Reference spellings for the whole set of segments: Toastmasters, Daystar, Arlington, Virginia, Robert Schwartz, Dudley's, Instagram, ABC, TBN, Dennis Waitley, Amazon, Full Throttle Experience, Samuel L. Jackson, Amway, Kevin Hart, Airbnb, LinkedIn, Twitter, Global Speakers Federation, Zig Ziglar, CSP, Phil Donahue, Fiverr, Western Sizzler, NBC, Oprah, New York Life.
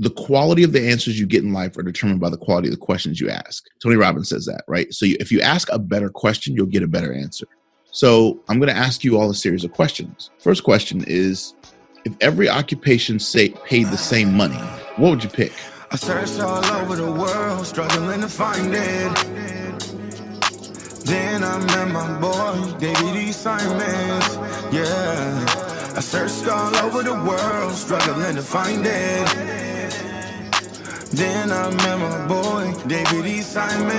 the quality of the answers you get in life are determined by the quality of the questions you ask. Tony Robbins says that, right? So if you ask a better question, you'll get a better answer. So I'm going to ask you all a series of questions. First question is, if every occupation paid the same money, what would you pick? I searched all over the world, struggling to find it. Then I met my boy, David E. Simons. Yeah. I searched all over the world, struggling to find it. Then I met my boy, David E. Simons.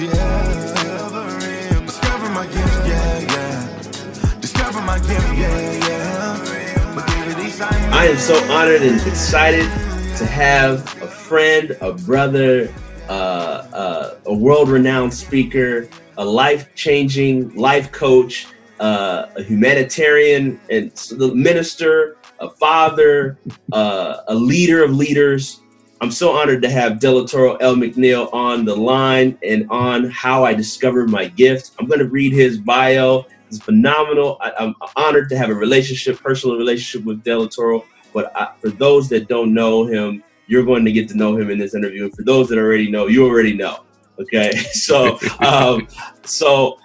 Yeah. Discover my gift, yeah, yeah. Discover my gift, yeah, yeah. But David E. Simons. I am so honored and excited to have a friend, a brother, a world-renowned speaker, a life-changing life coach, a humanitarian and minister, a father, a leader of leaders. I'm so honored to have Delatorro McNeal on the line and on how I discovered my gift. I'm going to read his bio. It's phenomenal. I'm honored to have a relationship, personal relationship with Delatorro. But for those that don't know him, you're going to get to know him in this interview. And for those that already know, you already know. Okay. So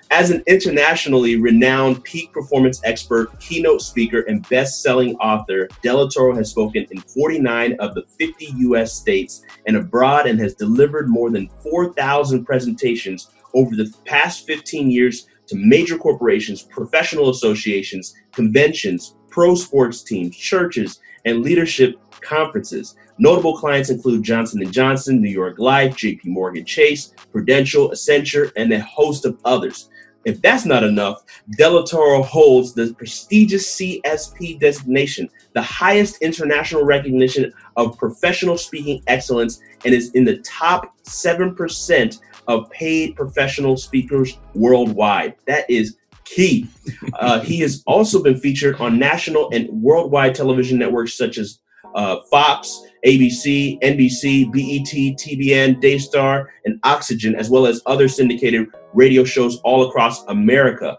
as an internationally renowned peak performance expert, keynote speaker, and best-selling author, Delatorro has spoken in 49 of the 50 U.S. states and abroad and has delivered more than 4,000 presentations over the past 15 years to major corporations, professional associations, conventions, pro sports teams, churches, and leadership conferences. Notable clients include Johnson & Johnson, New York Life, JP Morgan Chase, Prudential, Accenture, and a host of others. If that's not enough, Delatorro holds the prestigious CSP designation, the highest international recognition of professional speaking excellence, and is in the top 7% of paid professional speakers worldwide. That is key. He has also been featured on national and worldwide television networks such as Fox, ABC, NBC, BET, TBN, Daystar, and Oxygen, as well as other syndicated radio shows all across America.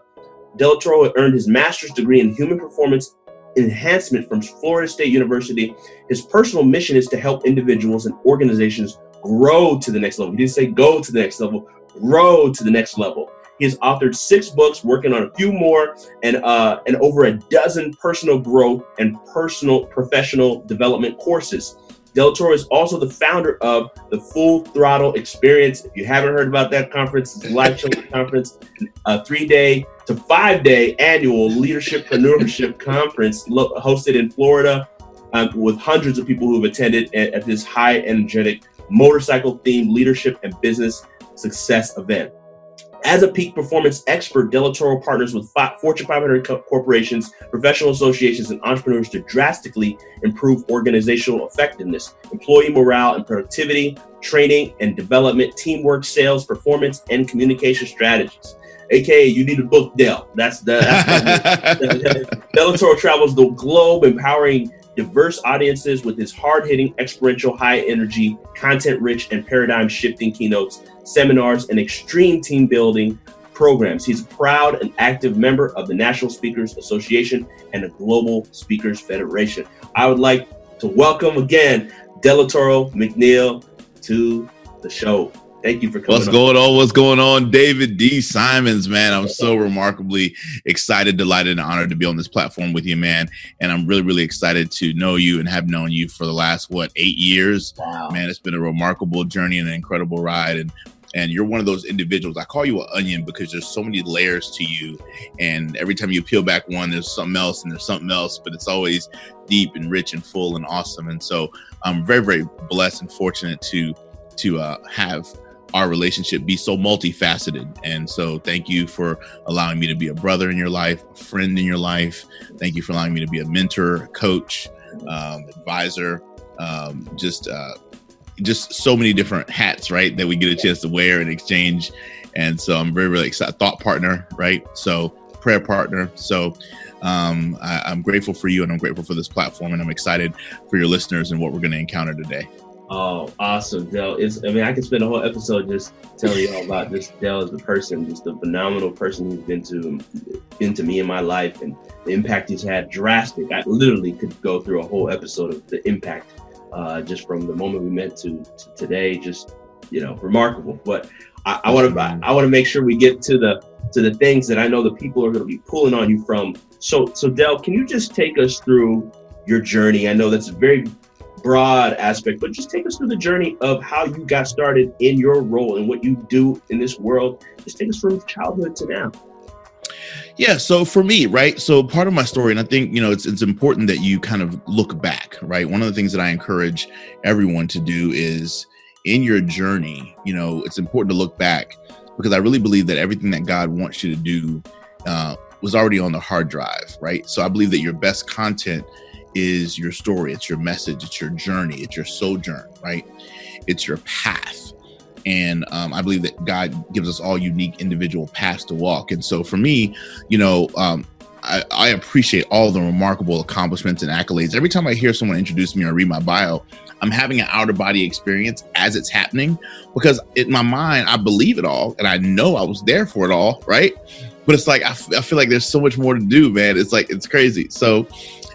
Delatorro earned his master's degree in human performance enhancement from Florida State University. His personal mission is to help individuals and organizations grow to the next level. He didn't say go to the next level, grow to the next level. He has authored 6 books, working on a few more, and over a dozen personal growth and professional development courses. Delatorro is also the founder of the Full Throttle Experience. If you haven't heard about that conference, it's a live children conference, a 3-day to 5-day annual leadershippreneurship conference hosted in Florida with hundreds of people who have attended at this high energetic motorcycle-themed leadership and business success event. As a peak performance expert, Delatorro partners with Fortune 500 corporations, professional associations, and entrepreneurs to drastically improve organizational effectiveness, employee morale and productivity, training and development, teamwork, sales, performance, and communication strategies. AKA, you need a book, Del. That's Delatorro travels the globe, empowering diverse audiences with his hard-hitting, experiential, high-energy, content-rich, and paradigm-shifting keynotes, seminars, and extreme team-building programs. He's a proud and active member of the National Speakers Association and the Global Speakers Federation. I would like to welcome again Delatorro McNeal to the show. Thank you for coming. What's going on? David D. Simons, man. I'm so remarkably excited, delighted, and honored to be on this platform with you, man. And I'm really, really excited to know you and have known you for the last, 8 years? Wow. Man, it's been a remarkable journey and an incredible ride. And you're one of those individuals. I call you an onion because there's so many layers to you. And every time you peel back one, there's something else and there's something else. But it's always deep and rich and full and awesome. And so I'm very, very blessed and fortunate to have our relationship be so multifaceted. And so thank you for allowing me to be a brother in your life, a friend in your life. Thank you for allowing me to be a mentor, a coach, advisor, just so many different hats, right, that we get a chance to wear and exchange. And so I'm very, really excited. Thought partner, right? So prayer partner. So I'm grateful for you and I'm grateful for this platform and I'm excited for your listeners and what we're going to encounter today. Oh, awesome, Del. I could spend a whole episode just telling you all about this Del as a person, just a phenomenal person who's been to me in my life, and the impact he's had, drastic. I literally could go through a whole episode of the impact, just from the moment we met to today, just, you know, remarkable. But I want to make sure we get to the things that I know the people are going to be pulling on you from. So Del, can you just take us through your journey? I know that's a very broad aspect, but just take us through the journey of how you got started in your role and what you do in this world. Just take us from childhood to now. Yeah. So for me, right. So part of my story, and I think, you know, it's important that you kind of look back, right. One of the things that I encourage everyone to do is in your journey, you know, it's important to look back, because I really believe that everything that God wants you to do was already on the hard drive. Right. So I believe that your best content is your story, it's your message, it's your journey, it's your sojourn, right? It's your path. And I believe that God gives us all unique individual paths to walk. And so for me, you know, I appreciate all the remarkable accomplishments and accolades. Every time I hear someone introduce me or read my bio, I'm having an outer body experience as it's happening, because in my mind, I believe it all. And I know I was there for it all, right? But it's like, I feel like there's so much more to do, man. It's like, it's crazy. So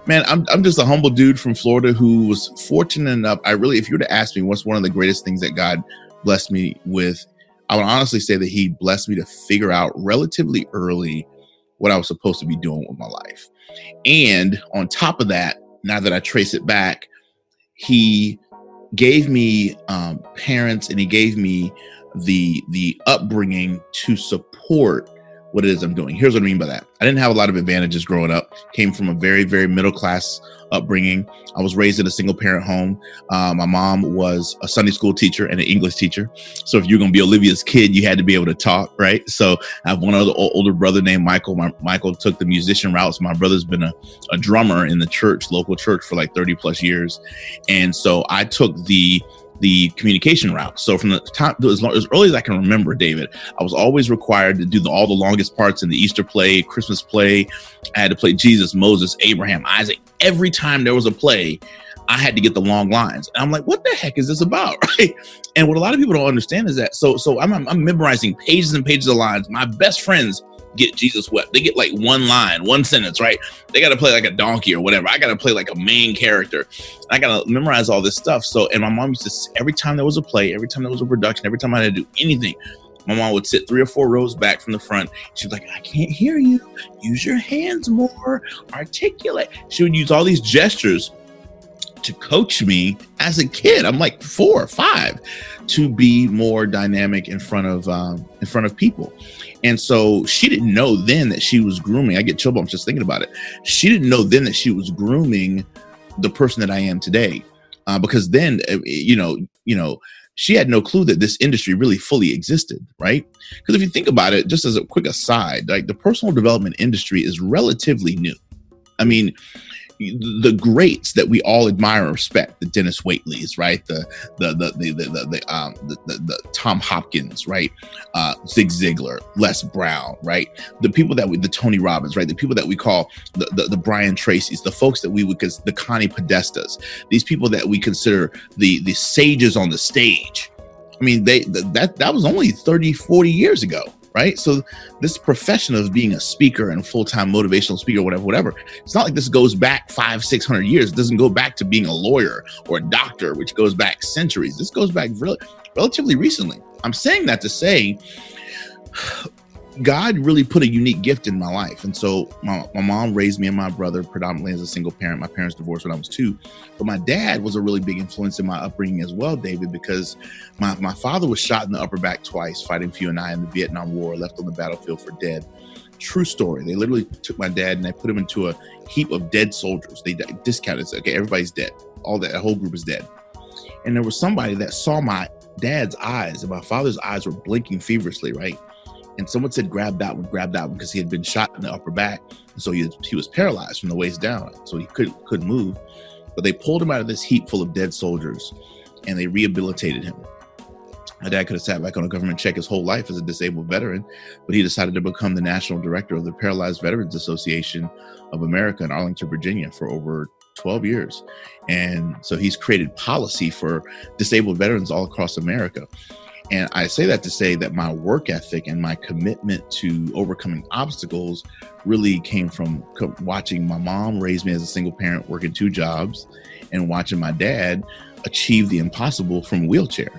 man, I'm just a humble dude from Florida who was fortunate enough. If you were to ask me what's one of the greatest things that God blessed me with, I would honestly say that he blessed me to figure out relatively early what I was supposed to be doing with my life. And on top of that, now that I trace it back, he gave me parents, and he gave me the upbringing to support what it is I'm doing. Here's what I mean by that. I didn't have a lot of advantages growing up. Came from a very, very middle class upbringing. I was raised in a single parent home. My mom was a Sunday school teacher and an English teacher. So if you're going to be Olivia's kid, you had to be able to talk, right? So I have one other older brother named Michael. Michael took the musician routes. My brother's been a drummer in the church, local church, for like 30 plus years. And so I took the communication route. So from the time, as early as I can remember, David, I was always required to do all the longest parts in the Easter play, Christmas play. I had to play Jesus, Moses, Abraham, Isaac. Every time there was a play, I had to get the long lines. And I'm like, what the heck is this about? Right. And what a lot of people don't understand is that, so I'm memorizing pages and pages of lines. My best friends get Jesus wept. They get like one line, one sentence, right? They got to play like a donkey or whatever. I got to play like a main character. I got to memorize all this stuff. So, and my mom used to, every time there was a play, every time there was a production, every time I had to do anything, my mom would sit 3 or 4 rows back from the front. She'd be like, I can't hear you. Use your hands more. Articulate. She would use all these gestures to coach me as a kid. I'm like 4 or 5 to be more dynamic in front of people. And so she didn't know then that she was grooming. I get chill bumps just thinking about it. She didn't know then that she was grooming the person that I am today. Because then, you know, she had no clue that this industry really fully existed, right? Because if you think about it, just as a quick aside, like the personal development industry is relatively new. I mean, the greats that we all admire and respect, the Dennis Waitleys, right? The Tom Hopkins, right? Zig Ziglar, Les Brown, right? The people that the Tony Robbins, right? The people that we call the Brian Tracys, the folks that the Connie Podestas, these people that we consider the sages on the stage. I mean, that was only 30, 40 years ago. Right. So this profession of being a speaker and full time motivational speaker, whatever, it's not like this goes back 500-600 years. It doesn't go back to being a lawyer or a doctor, which goes back centuries. This goes back relatively recently. I'm saying that to say God really put a unique gift in my life. And so my mom raised me and my brother predominantly as a single parent. My parents divorced when I was 2. But my dad was a really big influence in my upbringing as well, David, because my father was shot in the upper back twice, fighting for you and I in the Vietnam War, left on the battlefield for dead. True story. They literally took my dad and they put him into a heap of dead soldiers. They discounted, said, okay, everybody's dead. All that whole group is dead. And there was somebody that saw my dad's eyes, and my father's eyes were blinking feverishly, right? And someone said, grab that one, because he had been shot in the upper back. And so he was paralyzed from the waist down. So he couldn't move. But they pulled him out of this heap full of dead soldiers and they rehabilitated him. My dad could have sat back on a government check his whole life as a disabled veteran, but he decided to become the national director of the Paralyzed Veterans Association of America in Arlington, Virginia for over 12 years. And so he's created policy for disabled veterans all across America. And I say that to say that my work ethic and my commitment to overcoming obstacles really came from watching my mom raise me as a single parent, working two jobs, and watching my dad achieve the impossible from a wheelchair.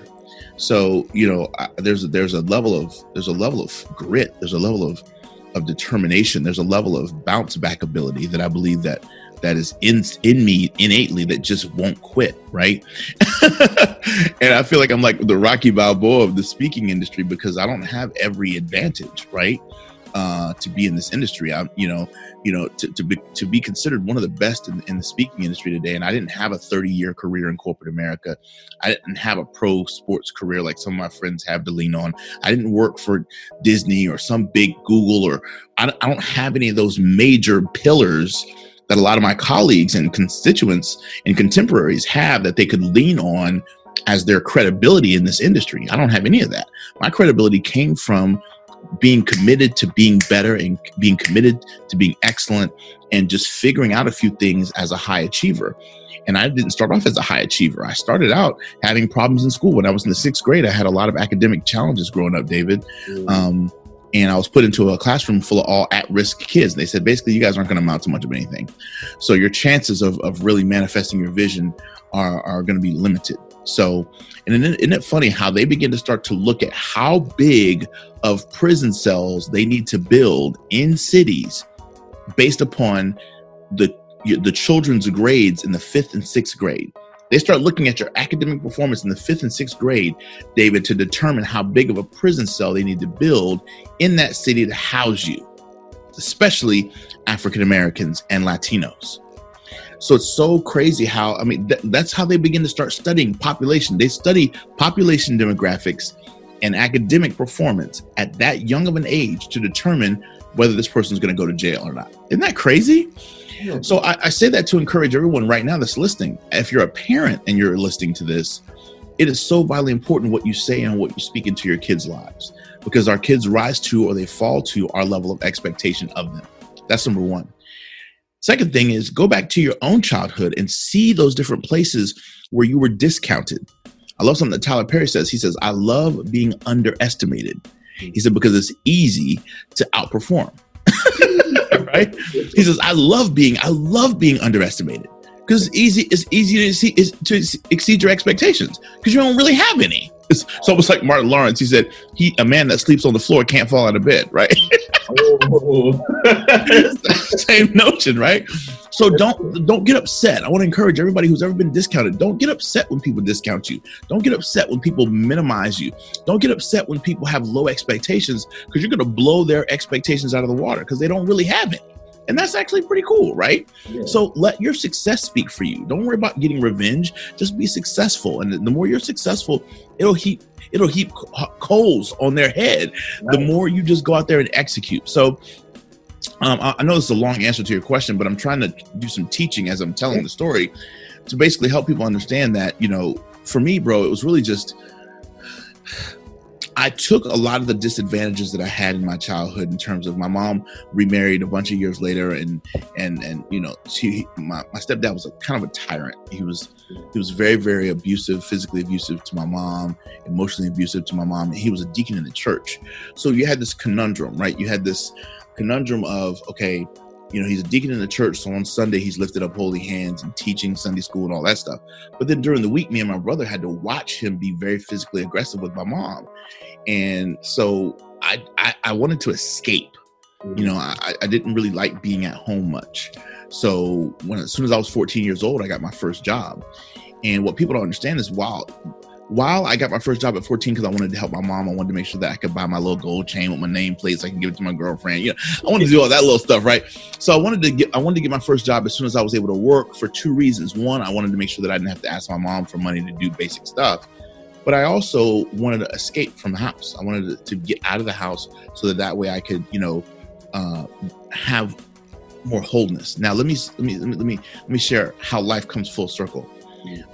So, you know, there's a level of grit. There's a level of determination. There's a level of bounce back ability that I believe that is in me innately, that just won't quit, right? And I feel like I'm like the Rocky Balboa of the speaking industry, because I don't have every advantage, right? To be in this industry, to be considered one of the best in the speaking industry today. And I didn't have a 30-year career in corporate America. I didn't have a pro sports career like some of my friends have to lean on. I didn't work for Disney or some big Google, or I don't have any of those major pillars that a lot of my colleagues and constituents and contemporaries have that they could lean on as their credibility in this industry. I don't have any of that. My credibility came from being committed to being better and being committed to being excellent and just figuring out a few things as a high achiever. And I didn't start off as a high achiever. I started out having problems in school. When I was in the sixth grade, I had a lot of academic challenges growing up, David. And I was put into a classroom full of all at-risk kids. They said, basically, you guys aren't going to amount to much of anything. So your chances of really manifesting your vision are going to be limited. So, and isn't it funny how they begin to start to look at how big of prison cells they need to build in cities based upon the children's grades in the 5th and 6th grade. They start looking at your academic performance in the 5th and 6th grade, David, to determine how big of a prison cell they need to build in that city to house you, especially African Americans and Latinos. So it's so crazy how, I mean, that's how they begin to start studying population. They study population demographics and academic performance at that young of an age to determine whether this person is going to go to jail or not. Isn't that crazy? Yeah. So I say that to encourage everyone right now that's listening. If you're a parent and you're listening to this, it is so vitally important what you say and what you speak into your kids' lives, because our kids rise to or they fall to our level of expectation of them. That's number one. Second thing is, go back to your own childhood and see those different places where you were discounted. I love something that Tyler Perry says. He says, I love being underestimated. He said, because it's easy to outperform, right? He says, I love being underestimated, because it's easy to exceed your expectations, because you don't really have any. It's almost like Martin Lawrence. He said, a man that sleeps on the floor can't fall out of bed, right? Same notion, right? So don't get upset. I want to encourage everybody who's ever been discounted. Don't get upset when people discount you. Don't get upset when people minimize you. Don't get upset when people have low expectations, because you're going to blow their expectations out of the water, because they don't really have it. And that's actually pretty cool, right? Yeah. So let your success speak for you. Don't worry about getting revenge. Just be successful. And the more you're successful, it'll heap coals on their head. Right. The more you just go out there and execute. So I know this is a long answer to your question, but I'm trying to do some teaching as I'm telling the story to basically help people understand that, you know, for me, bro, it was really just, I took a lot of the disadvantages that I had in my childhood, in terms of my mom remarried a bunch of years later, and you know, my stepdad was kind of a tyrant. He was very, very abusive, physically abusive to my mom, emotionally abusive to my mom, and he was a deacon in the church. So you had this conundrum, right? You had this conundrum of, okay, you know, he's a deacon in the church, so on Sunday he's lifted up holy hands and teaching Sunday school and all that stuff. But then during the week, me and my brother had to watch him be very physically aggressive with my mom. And so I wanted to escape. You know, I didn't really like being at home much. So as soon as I was 14 years old, I got my first job. And what people don't understand is, while I got my first job at 14, because I wanted to help my mom, I wanted to make sure that I could buy my little gold chain with my name plate so I can give it to my girlfriend. You know, I wanted to do all that little stuff, right? So I wanted to get my first job as soon as I was able to work, for two reasons. One, I wanted to make sure that I didn't have to ask my mom for money to do basic stuff. But I also wanted to escape from the house. I wanted to get out of the house so that way I could, you know, have more wholeness. Now let me share how life comes full circle.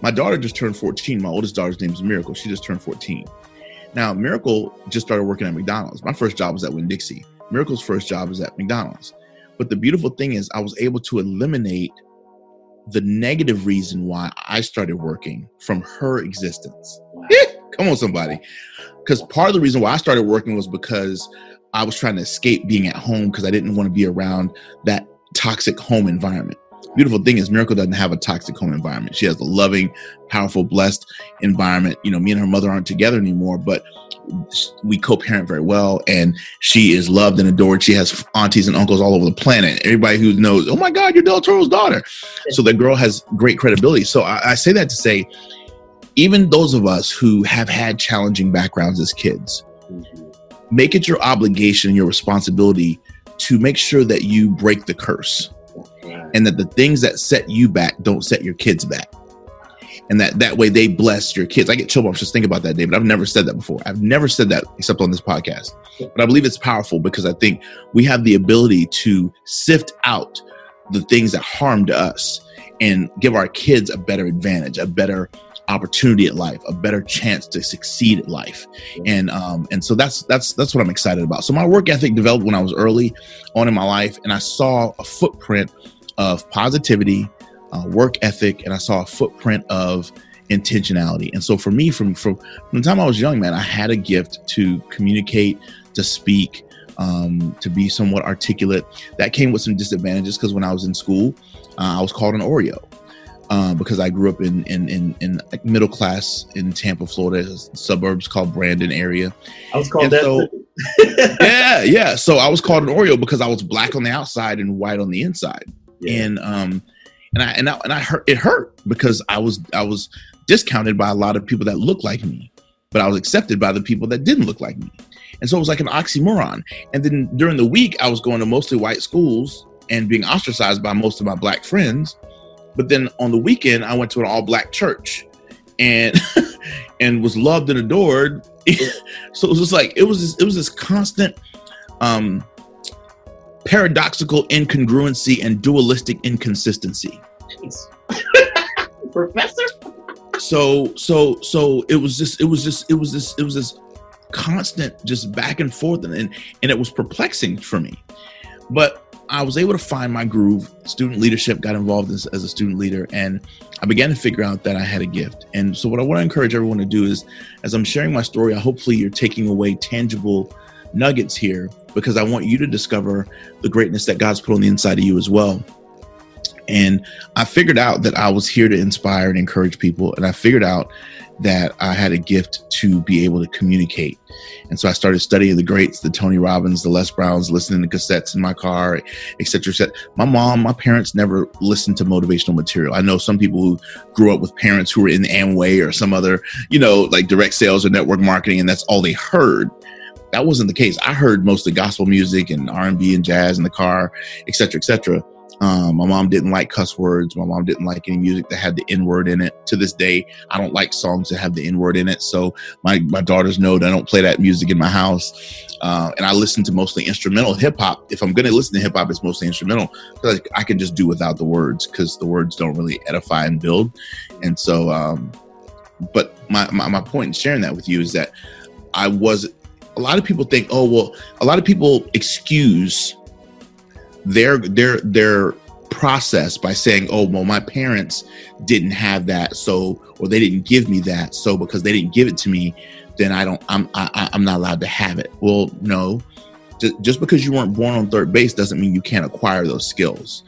My daughter just turned 14. My oldest daughter's name is Miracle. She just turned 14. Now, Miracle just started working at McDonald's. My first job was at Winn-Dixie. Miracle's first job was at McDonald's. But the beautiful thing is, I was able to eliminate the negative reason why I started working from her existence. Wow. Come on, somebody. Because part of the reason why I started working was because I was trying to escape being at home because I didn't want to be around that toxic home environment. Beautiful thing is Miracle doesn't have a toxic home environment. She has a loving, powerful, blessed environment. You know, me and her mother aren't together anymore, but we co-parent very well, and she is loved and adored. She has aunties and uncles all over the planet. Everybody who knows, oh my God, you're Delatorro's daughter. So the girl has great credibility. So I say that to say, even those of us who have had challenging backgrounds as kids, make it your obligation, your responsibility to make sure that you break the curse. And that the things that set you back don't set your kids back. And that way they bless your kids. I get chills just thinking about that, David. I've never said that before. I've never said that except on this podcast. But I believe it's powerful because I think we have the ability to sift out the things that harmed us and give our kids a better advantage, a better opportunity at life, a better chance to succeed at life. And so that's what I'm excited about. So my work ethic developed when I was early on in my life, and I saw a footprint of positivity, work ethic, and I saw a footprint of intentionality. And so for me, from the time I was young, man, I had a gift to communicate, to speak, to be somewhat articulate. That came with some disadvantages because when I was in school, I was called an Oreo. Because I grew up in middle class in Tampa, Florida, suburbs called Brandon area. I was called that. So, yeah. So I was called an Oreo because I was black on the outside and white on the inside, and I hurt. It hurt because I was discounted by a lot of people that looked like me, but I was accepted by the people that didn't look like me, and so it was like an oxymoron. And then during the week, I was going to mostly white schools and being ostracized by most of my black friends. But then on the weekend, I went to an all-black church and was loved and adored. So it was just like it was this constant paradoxical incongruency and dualistic inconsistency. Professor. So it was this constant just back and forth, and it was perplexing for me, but I was able to find my groove. Student leadership, got involved as a student leader, and I began to figure out that I had a gift. And so what I want to encourage everyone to do is, as I'm sharing my story, hopefully you're taking away tangible nuggets here, because I want you to discover the greatness that God's put on the inside of you as well. And I figured out that I was here to inspire and encourage people. And I figured out that I had a gift to be able to communicate. And so I started studying the greats, the Tony Robbins, the Les Browns, listening to cassettes in my car, et cetera, et cetera. My parents never listened to motivational material. I know some people who grew up with parents who were in Amway or some other, like direct sales or network marketing, and that's all they heard. That wasn't the case. I heard mostly gospel music and R&B and jazz in the car, et cetera, et cetera. My mom didn't like cuss words. My mom didn't like any music that had the N-word in it. To this day, I don't like songs that have the N-word in it. So my daughters know that I don't play that music in my house. And I listen to mostly instrumental hip hop. If I'm going to listen to hip hop, it's mostly instrumental, because I can just do without the words, because the words don't really edify and build. And so, but my point in sharing that with you is that a lot of people think, a lot of people excuse their process by saying, my parents didn't have that, or they didn't give me that, so because they didn't give it to me, then I'm not allowed to have it. Well, no, just because you weren't born on third base doesn't mean you can't acquire those skills.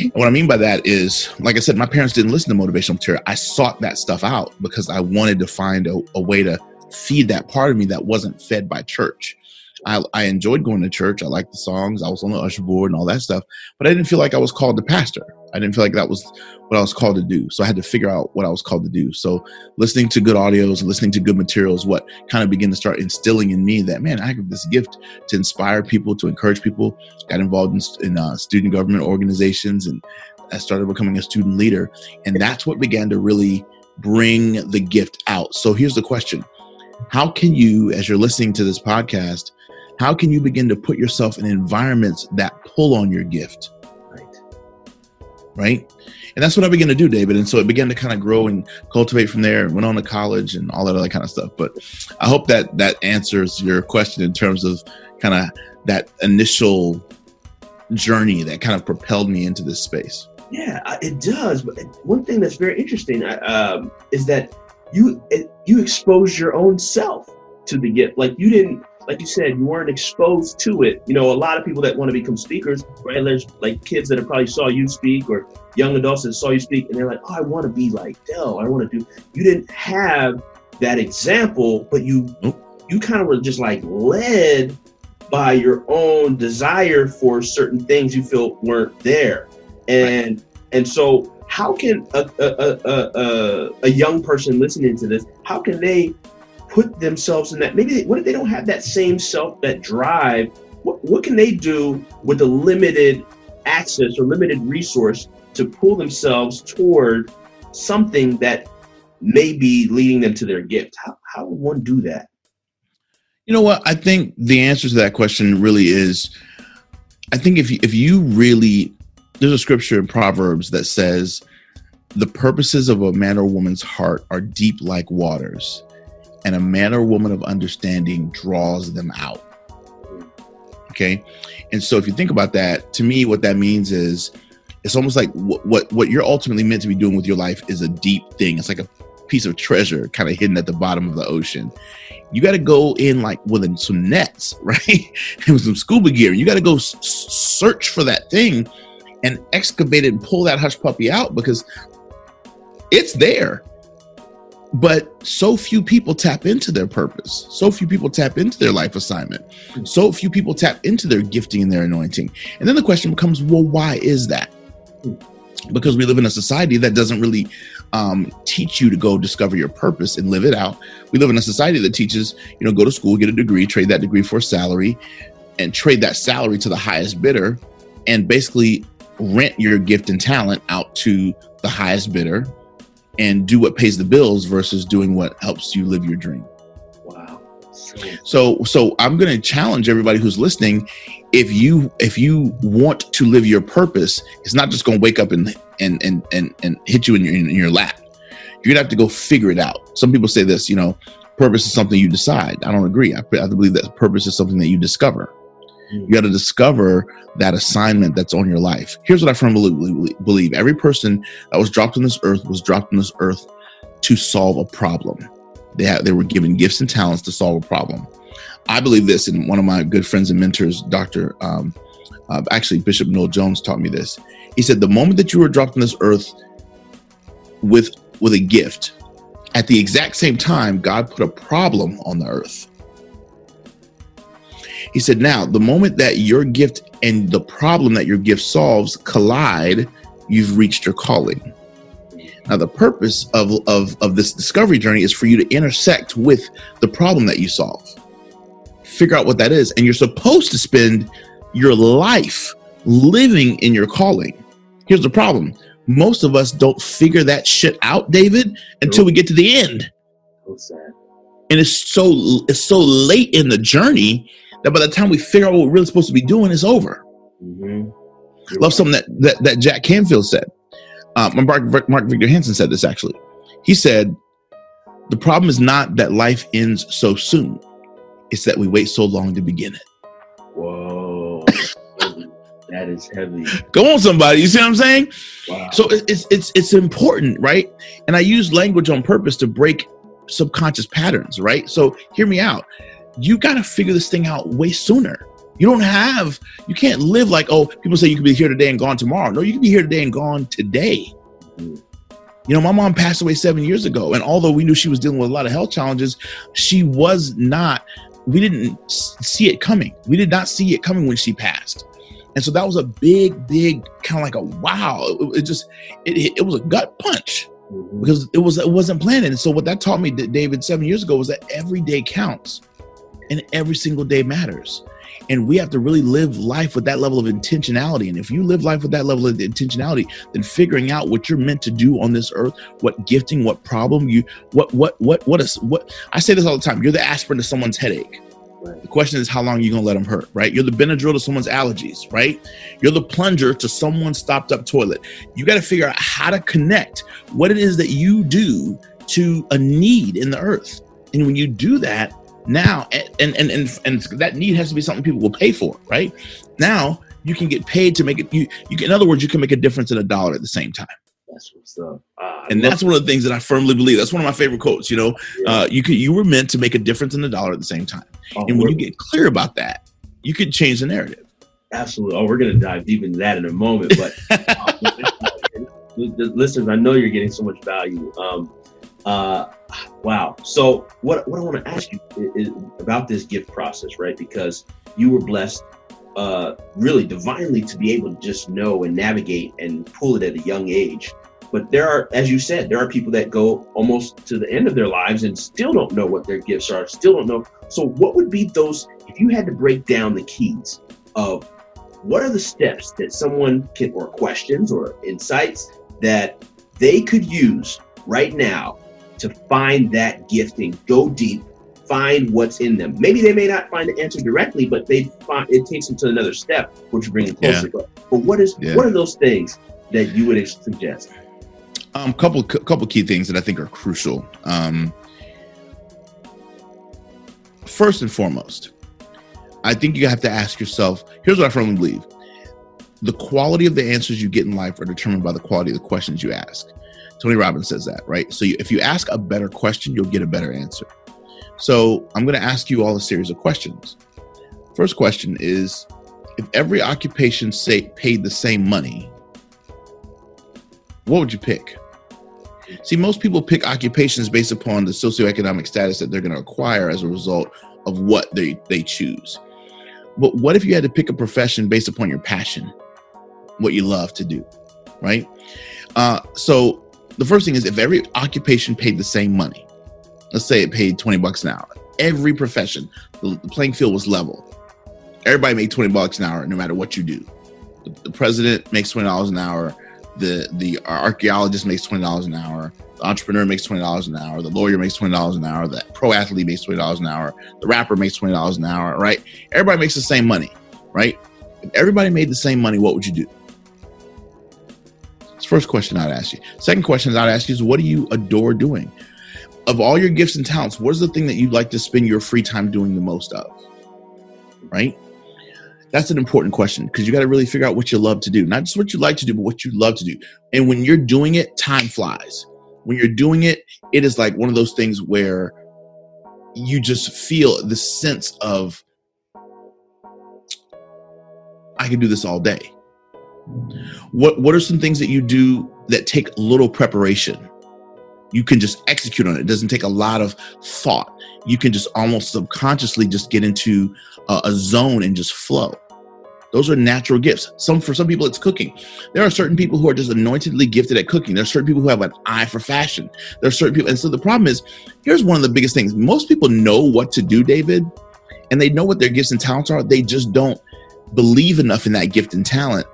And what I mean by that is, like I said, my parents didn't listen to motivational material. I sought that stuff out because I wanted to find a way to feed that part of me that wasn't fed by church. I enjoyed going to church. I liked the songs. I was on the usher board and all that stuff, but I didn't feel like I was called to pastor. I didn't feel like that was what I was called to do. So I had to figure out what I was called to do. So listening to good audios, listening to good materials, what kind of began to start instilling in me that, man, I have this gift to inspire people, to encourage people. Got involved in student government organizations, and I started becoming a student leader. And that's what began to really bring the gift out. So here's the question. How can you, as you're listening to this podcast, how can you begin to put yourself in environments that pull on your gift? Right? And that's what I began to do, David. And so it began to kind of grow and cultivate from there, and went on to college and all that other kind of stuff. But I hope that answers your question in terms of kind of that initial journey that kind of propelled me into this space. Yeah, it does. But one thing that's very interesting is that you expose your own self to the gift. Like you didn't, like you said, you weren't exposed to it. You know, a lot of people that want to become speakers, right? There's like kids that have probably saw you speak, or young adults that saw you speak, and they're like, oh, I want to be like Dell. I want to do. You didn't have that example, but you kind of were just like led by your own desire for certain things you feel weren't there. And right. And so how can a young person listening to this, how can they put themselves in that? What if they don't have that same self, that drive? What can they do with the limited access or limited resource to pull themselves toward something that may be leading them to their gift? How would one do that? You know what? I think the answer to that question really is, I think if you really, there's a scripture in Proverbs that says, the purposes of a man or woman's heart are deep like waters, and a man or woman of understanding draws them out. Okay. And so if you think about that, to me, what that means is it's almost like what you're ultimately meant to be doing with your life is a deep thing. It's like a piece of treasure kind of hidden at the bottom of the ocean. You got to go in like with some nets, right? And with some scuba gear, you got to go search for that thing and excavate it and pull that hush puppy out, because it's there. But so few people tap into their purpose. So few people tap into their life assignment. So few people tap into their gifting and their anointing. And then the question becomes, well, why is that? Because we live in a society that doesn't really teach you to go discover your purpose and live it out. We live in a society that teaches, you know, go to school, get a degree, trade that degree for a salary, and trade that salary to the highest bidder, and basically rent your gift and talent out to the highest bidder and do what pays the bills versus doing what helps you live your dream. Wow. So I'm going to challenge everybody who's listening. If you want to live your purpose, it's not just going to wake up and hit you in your lap. You're gonna have to go figure it out. Some people say this, you know, purpose is something you decide. I don't agree. I believe that purpose is something that you discover. You got to discover that assignment that's on your life. Here's what I firmly believe. Every person that was dropped on this earth was dropped on this earth to solve a problem. They were given gifts and talents to solve a problem. I believe this, and one of my good friends and mentors, Dr. Actually, Bishop Noel Jones taught me this. He said, the moment that you were dropped on this earth with a gift, at the exact same time, God put a problem on the earth. He said, now, the moment that your gift and the problem that your gift solves collide, you've reached your calling. Now, the purpose of this discovery journey is for you to intersect with the problem that you solve. Figure out what that is. And you're supposed to spend your life living in your calling. Here's the problem. Most of us don't figure that shit out, David, until we get to the end. So sad. And it's so late in the journey that by the time we figure out what we're really supposed to be doing, it's over. Mm-hmm. Love something that Jack Canfield said. Mark Victor Hansen said this, actually. He said, the problem is not that life ends so soon. It's that we wait so long to begin it. Whoa. That is heavy. Go on, somebody. You see what I'm saying? Wow. So it's important, right? And I use language on purpose to break subconscious patterns, right? So hear me out. You got to figure this thing out way sooner. You can't live like, oh, people say you can be here today and gone tomorrow. No, you can be here today and gone today. Mm-hmm. You know, my mom passed away 7 years ago. And although we knew she was dealing with a lot of health challenges, we didn't see it coming. We did not see it coming when she passed. And so that was a big kind of like a wow. It was a gut punch because it wasn't planned. And so what that taught me, David, 7 years ago, was that every day counts and every single day matters. And we have to really live life with that level of intentionality. And if you live life with that level of intentionality, then figuring out what you're meant to do on this earth, what gifting, what problem you, what I say this all the time. You're the aspirin to someone's headache. Right. The question is, how long are you going to let them hurt, right? You're the Benadryl to someone's allergies, right? You're the plunger to someone's stopped up toilet. You got to figure out how to connect what it is that you do to a need in the earth. And when you do that, now, and that need has to be something people will pay for, right? Now you can get paid to make it. You can, in other words, you can make a difference in a dollar at the same time. That's what's up. And that's one of the things that I firmly believe. That's one of my favorite quotes. You know, you were meant to make a difference in a dollar at the same time. And when you get clear about that, you can change the narrative. Absolutely. Oh, we're going to dive deep into that in a moment. But listeners, I know you're getting so much value. Wow. So what I want to ask you is about this gift process, right? Because you were blessed really divinely to be able to just know and navigate and pull it at a young age. But there are, as you said, there are people that go almost to the end of their lives and still don't know what their gifts are, still don't know. So what would be those, if you had to break down the keys of what are the steps that someone can, or questions or insights that they could use right now to find that gifting, go deep, find what's in them. Maybe they may not find the answer directly, but they find it takes them to another step, which brings them closer. Yeah. But what are those things that you would suggest? Couple key things that I think are crucial. First and foremost, I think you have to ask yourself, here's what I firmly believe. The quality of the answers you get in life are determined by the quality of the questions you ask. Tony Robbins says that, right? So if you ask a better question, you'll get a better answer. So I'm going to ask you all a series of questions. First question is, if every occupation paid the same money, what would you pick? See, most people pick occupations based upon the socioeconomic status that they're going to acquire as a result of what they choose. But what if you had to pick a profession based upon your passion, what you love to do, right? So the first thing is, if every occupation paid the same money, let's say it paid $20 an hour. Every profession, the playing field was level. Everybody made $20 an hour, no matter what you do. The president makes $20 an hour. The archaeologist makes $20 an hour. The entrepreneur makes $20 an hour. The lawyer makes $20 an hour. The pro athlete makes $20 an hour. The rapper makes $20 an hour, right? Everybody makes the same money, right? If everybody made the same money, what would you do? That's the first question I'd ask you. Second question I'd ask you is, what do you adore doing? Of all your gifts and talents, what is the thing that you'd like to spend your free time doing the most of, right? That's an important question, because you got to really figure out what you love to do, not just what you like to do, but what you love to do. And when you're doing it, time flies. When you're doing it, it is like one of those things where you just feel the sense of, I can do this all day. What are some things that you do that take little preparation? You can just execute on it. It doesn't take a lot of thought. You can just almost subconsciously just get into a zone and just flow. Those are natural gifts. For some people, it's cooking. There are certain people who are just anointedly gifted at cooking. There are certain people who have an eye for fashion. There are certain people. And so the problem is, here's one of the biggest things. Most people know what to do, David, and they know what their gifts and talents are. They just don't believe enough in that gift and talent.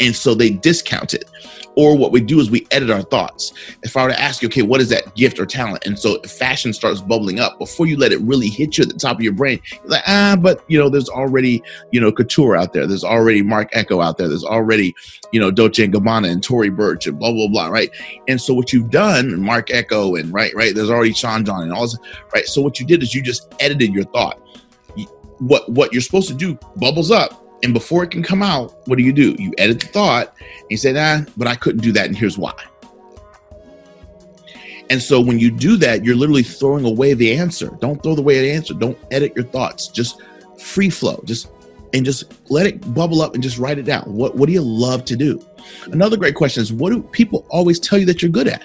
And so they discount it. Or what we do is we edit our thoughts. If I were to ask you, okay, what is that gift or talent? And so fashion starts bubbling up before you let it really hit you at the top of your brain. You're like, but there's already, couture out there. There's already Mark Echo out there. There's already, Dolce & Gabbana and Tory Burch and blah, blah, blah, right? And so what you've done, Mark Echo and right, there's already Sean John and all this, right? So what you did is you just edited your thought. What you're supposed to do bubbles up. And before it can come out, what do? You edit the thought and you say, but I couldn't do that. And here's why. And so when you do that, you're literally throwing away the answer. Don't throw away the answer. Don't edit your thoughts. Just free flow. Just let it bubble up and just write it down. What do you love to do? Another great question is, what do people always tell you that you're good at?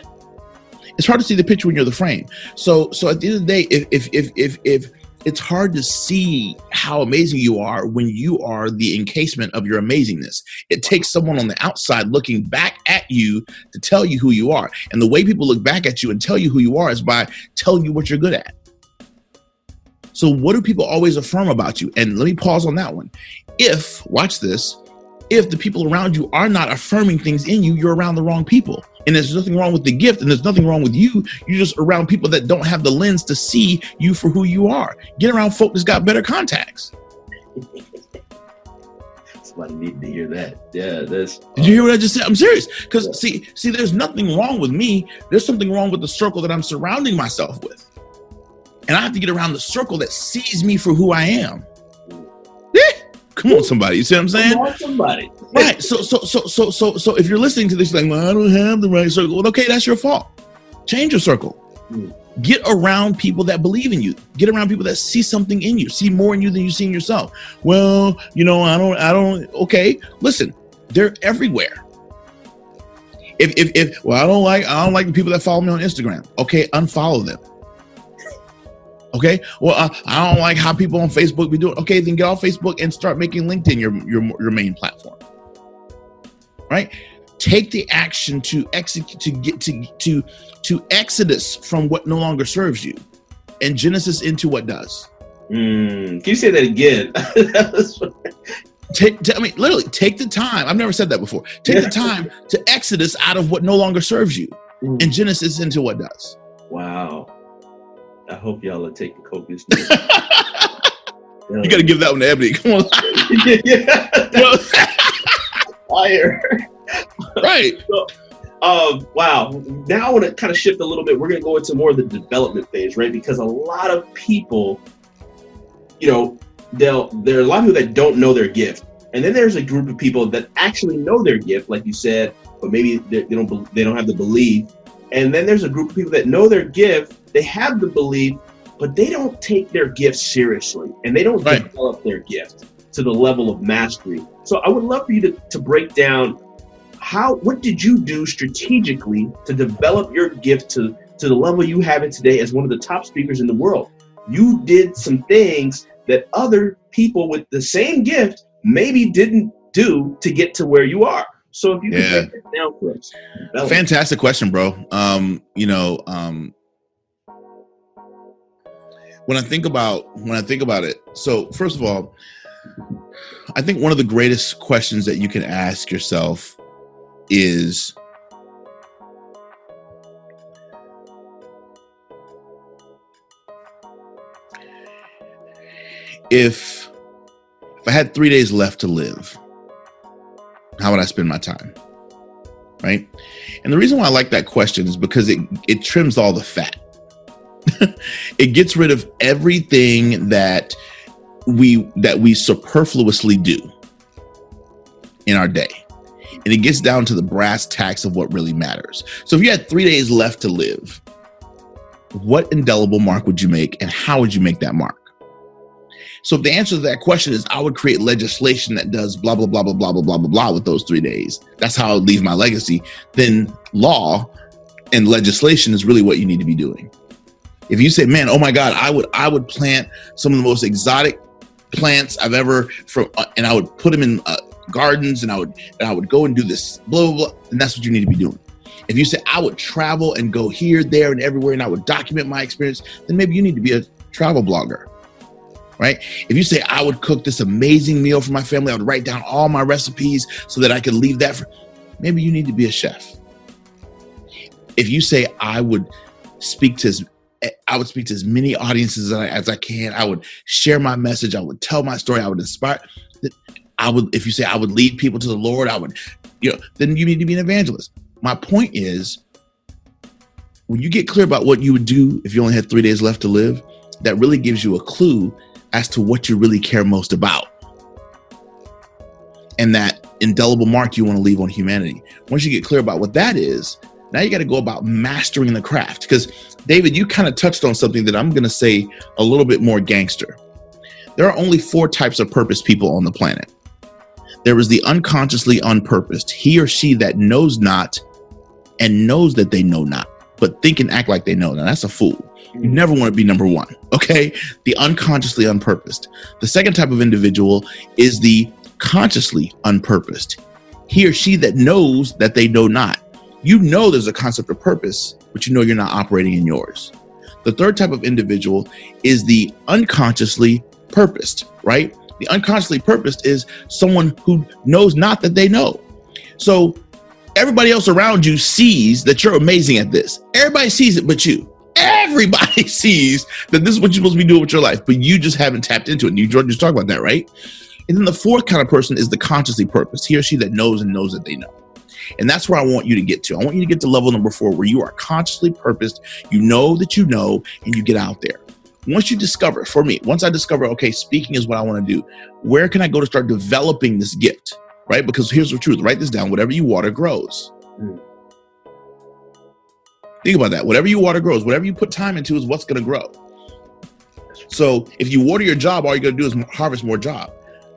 It's hard to see the picture when you're the frame. So at the end of the day, if it's hard to see how amazing you are when you are the encasement of your amazingness. It takes someone on the outside looking back at you to tell you who you are. And the way people look back at you and tell you who you are is by telling you what you're good at. So what do people always affirm about you? And let me pause on that one. If the people around you are not affirming things in you, you're around the wrong people. And there's nothing wrong with the gift, and there's nothing wrong with you. You're just around people that don't have the lens to see you for who you are. Get around folk that's got better contacts. Somebody need to hear that. Yeah, that's. Did you hear what I just said? I'm serious. Because see, there's nothing wrong with me. There's something wrong with the circle that I'm surrounding myself with. And I have to get around the circle that sees me for who I am. Come on, somebody. You see what I'm saying? Come on, somebody. Right. So if you're listening to this, you're like, well, I don't have the right circle. Well, okay, that's your fault. Change your circle. Get around people that believe in you. Get around people that see something in you, see more in you than you see in yourself. Well, you know, I don't. Okay, listen, they're everywhere. If I don't like the people that follow me on Instagram. Okay, unfollow them. Okay, well, I don't like how people on Facebook be doing. Okay, then get off Facebook and start making LinkedIn your main platform. Right. Take the action to execute, to get to exodus from what no longer serves you, and Genesis into what does. Can you say that again? Take the time. I've never said that before. Take the time to exodus out of what no longer serves you, and Genesis into what does. Wow. I hope y'all are taking copious notes. You got to give that one to Ebony. Come on. Fire. Right. So, wow. Now I want to kind of shift a little bit. We're going to go into more of the development phase, right? Because a lot of people, you know, there are a lot of people that don't know their gift, and then there's a group of people that actually know their gift, like you said, but maybe they don't have the belief. And then there's a group of people that know their gift, they have the belief, but they don't take their gift seriously, and they don't develop their gift to the level of mastery. So I would love for you to break down. What did you do strategically to develop your gift to the level you have it today as one of the top speakers in the world? You did some things that other people with the same gift maybe didn't do to get to where you are. So if you could break that down for us. Fantastic question, bro. When I think about it, so first of all, I think one of the greatest questions that you can ask yourself is, if I had 3 days left to live, how would I spend my time? Right? And the reason why I like that question is because it trims all the fat. It gets rid of everything that we superfluously do in our day. And it gets down to the brass tacks of what really matters. So if you had 3 days left to live, what indelible mark would you make, and how would you make that mark? So if the answer to that question is, I would create legislation that does blah, blah, blah, blah, blah, blah, blah, blah, blah with those 3 days. That's how I would leave my legacy. Then law and legislation is really what you need to be doing. If you say, man, oh my God, I would plant some of the most exotic plants I've ever, and I would put them in gardens, and I would go and do this, blah, blah, blah. And that's what you need to be doing. If you say, I would travel and go here, there, and everywhere, and I would document my experience, then maybe you need to be a travel blogger, right? If you say, I would cook this amazing meal for my family, I would write down all my recipes so that I could leave that for, maybe you need to be a chef. If you say, I would speak to as many audiences as I can, I would share my message, I would tell my story, I would inspire, if you say I would lead people to the Lord, then you need to be an evangelist. My point is, when you get clear about what you would do if you only had 3 days left to live, that really gives you a clue as to what you really care most about, and that indelible mark you want to leave on humanity. Once you get clear about what that is, now you got to go about mastering the craft. Because David, you kind of touched on something that I'm going to say a little bit more gangster. There are only 4 types of purpose people on the planet. There is the unconsciously unpurposed, he or she that knows not and knows that they know not, but think and act like they know. Now, that's a fool. You never want to be number one, okay? The unconsciously unpurposed. The second type of individual is the consciously unpurposed, he or she that knows that they know not. You know there's a concept of purpose, but you know you're not operating in yours. The third type of individual is the unconsciously purposed, right? The unconsciously purposed is someone who knows not that they know. So everybody else around you sees that you're amazing at this. Everybody sees it but you. Everybody sees that this is what you're supposed to be doing with your life, but you just haven't tapped into it. And you just talked about that, right? And then the fourth kind of person is the consciously purposed, he or she that knows and knows that they know. And that's where I want you to get to. I want you to get to level number 4, where you are consciously purposed. You know that you know, and you get out there. Once you discover, for me, once I discover, okay, speaking is what I want to do, where can I go to start developing this gift, right? Because here's the truth. Write this down. Whatever you water grows. Think about that. Whatever you water grows, whatever you put time into is what's going to grow. So if you water your job, all you're going to do is harvest more job.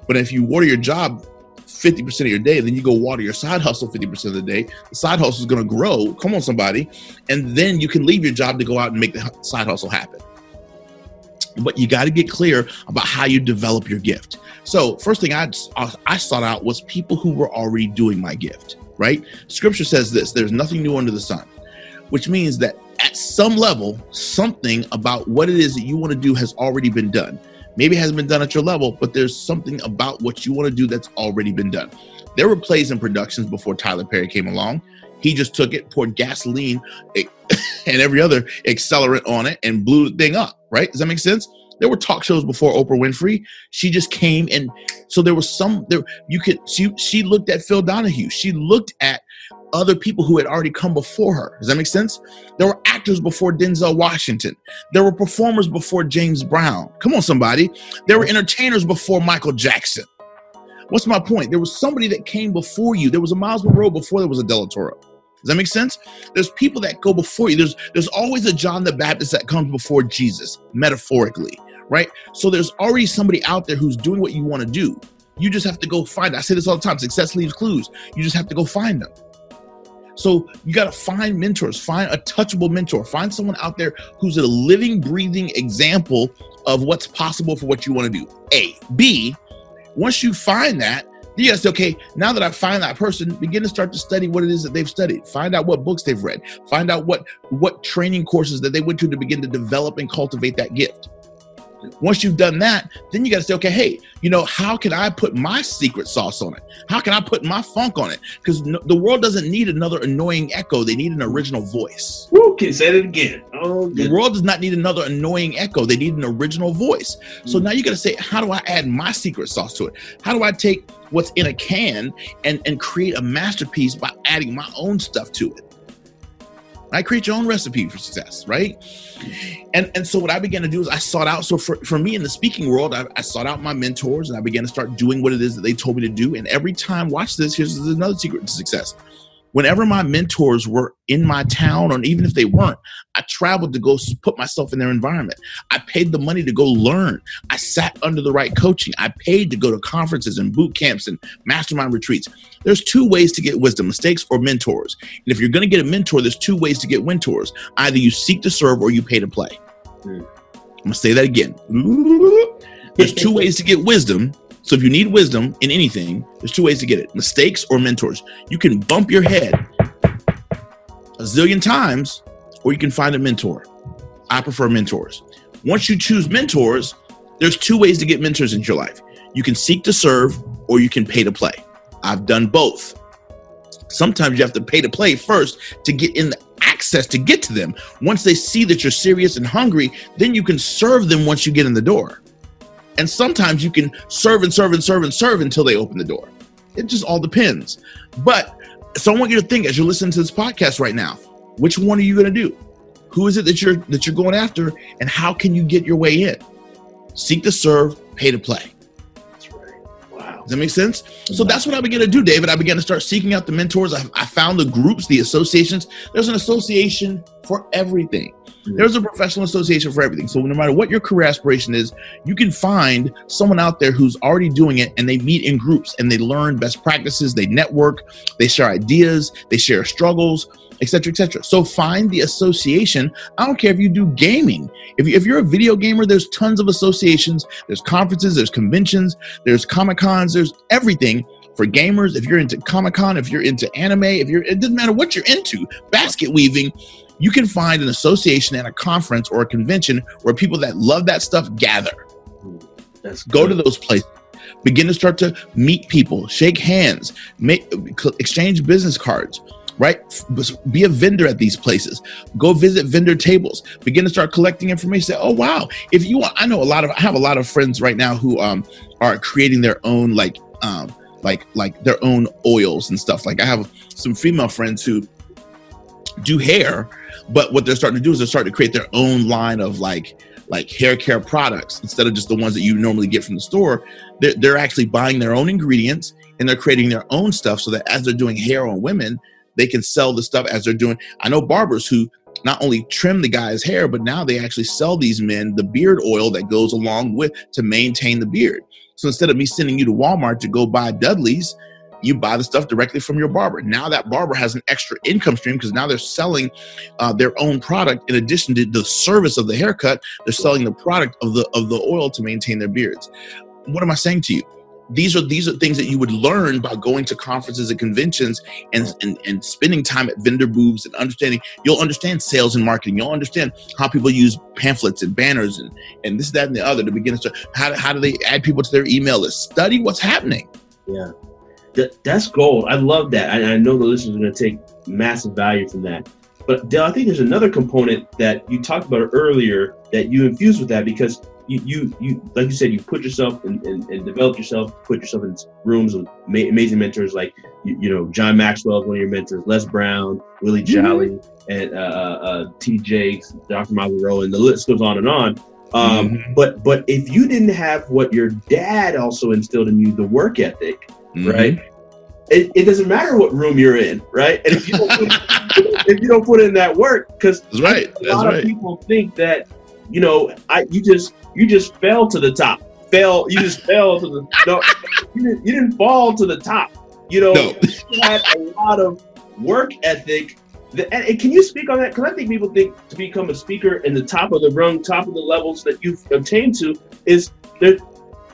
But if you water your job 50% of your day, then you go water your side hustle 50% of the day, the side hustle is going to grow. Come on, somebody. And then you can leave your job to go out and make the side hustle happen. But you got to get clear about how you develop your gift. So first thing I sought out was people who were already doing my gift, right? Scripture says this, there's nothing new under the sun, which means that at some level, something about what it is that you want to do has already been done. Maybe it hasn't been done at your level, but there's something about what you want to do that's already been done. There were plays and productions before Tyler Perry came along. He just took it, poured gasoline and every other accelerant on it and blew the thing up, right? Does that make sense? There were talk shows before Oprah Winfrey. She just came, and so there was some, there you could, she looked at Phil Donahue. She looked at other people who had already come before her. Does that make sense? There were actors before Denzel Washington. There were performers before James Brown. Come on, somebody. There were entertainers before Michael Jackson. What's my point? There was somebody that came before you. There was a Myles Munroe before there was a Delatorro. Does that make sense? There's people that go before you. There's always a John the Baptist that comes before Jesus, metaphorically, right? So there's already somebody out there who's doing what you want to do. You just have to go find it. I say this all the time, success leaves clues. You just have to go find them. So you got to find mentors, find a touchable mentor, find someone out there who's a living, breathing example of what's possible for what you want to do. A. B, once you find that, you gotta say, okay, now that I find that person, begin to start to study what it is that they've studied. Find out what books they've read. Find out what training courses that they went to begin to develop and cultivate that gift. Once you've done that, then you got to say, okay, hey, you know, how can I put my secret sauce on it? How can I put my funk on it? Because the world doesn't need another annoying echo. They need an original voice. Woo, can say that again. Oh, the world does not need another annoying echo. They need an original voice. So now you got to say, how do I add my secret sauce to it? How do I take what's in a can and create a masterpiece by adding my own stuff to it? I create your own recipe for success, right? And so what I began to do is I sought out, so for me in the speaking world, I sought out my mentors and I began to start doing what it is that they told me to do. And every time, watch this, here's another secret to success. Whenever my mentors were in my town, or even if they weren't, I traveled to go put myself in their environment. I paid the money to go learn. I sat under the right coaching. I paid to go to conferences and boot camps and mastermind retreats. There's two ways to get wisdom, mistakes or mentors. And if you're going to get a mentor, there's two ways to get mentors. Either you seek to serve or you pay to play. I'm going to say that again. There's two ways to get wisdom. So if you need wisdom in anything, there's two ways to get it, mistakes or mentors. You can bump your head a zillion times, or you can find a mentor. I prefer mentors. Once you choose mentors, there's two ways to get mentors into your life. You can seek to serve, or you can pay to play. I've done both. Sometimes you have to pay to play first to get in the access to get to them. Once they see that you're serious and hungry, then you can serve them once you get in the door. And sometimes you can serve until they open the door. It just all depends. But so I want you to think as you're listening to this podcast right now, which one are you going to do? Who is it that you're going after, and how can you get your way in? Seek to serve, pay to play. That's right. Wow. Does that make sense? So that's what I began to do, David. I began to start seeking out the mentors. I found the groups, the associations. There's an association for everything. There's a professional association for everything. So no matter what your career aspiration is, you can find someone out there who's already doing it, and they meet in groups and they learn best practices. They network, they share ideas, they share struggles, et cetera, et cetera. So find the association. I don't care if you do gaming. If you're a video gamer, there's tons of associations. There's conferences, there's conventions, there's Comic-Cons, there's everything for gamers. If you're into Comic-Con, if you're into anime, it doesn't matter what you're into, basket weaving, you can find an association at a conference or a convention where people that love that stuff gather. Let's go to those places. Begin to start to meet people, shake hands, exchange business cards, right? Be a vendor at these places. Go visit vendor tables. Begin to start collecting information. Say, oh, wow. If you want, I have a lot of friends right now who are creating their own like their own oils and stuff. Like I have some female friends who do hair, but what they're starting to do is they're starting to create their own line of like like hair care products, instead of just the ones that you normally get from the store, they're actually buying their own ingredients and they're creating their own stuff so that as they're doing hair on women, they can sell the stuff as they're doing. I know barbers who not only trim the guy's hair, but now they actually sell these men the beard oil that goes along with to maintain the beard. So instead of me sending you to Walmart to go buy Dudley's, you buy the stuff directly from your barber. Now that barber has an extra income stream because now they're selling their own product. In addition to the service of the haircut, they're selling the product of the oil to maintain their beards. What am I saying to you? These are things that you would learn by going to conferences and conventions and spending time at vendor booths and understanding. You'll understand sales and marketing. You'll understand how people use pamphlets and banners and this, that, and the other to begin to how do they add people to their email list. Study what's happening. Yeah, that's gold. I love that. I know the listeners are going to take massive value from that. But Del, I think there's another component that you talked about earlier that you infused with that, because You like you said, you put yourself and develop yourself, put yourself in rooms with amazing mentors like, you know, John Maxwell is one of your mentors, Les Brown, Willie Jolly, and TJ, Dr. Myles Munroe, and the list goes on and on. But if you didn't have what your dad also instilled in you, the work ethic, right? It doesn't matter what room you're in, right? And if you don't put in that work, because a lot of people think that, you know, you just fell to the top. You didn't fall to the top. You know, no. You had a lot of work ethic. And can you speak on that? Because I think people think to become a speaker in the top of the rung, top of the levels that you've obtained to is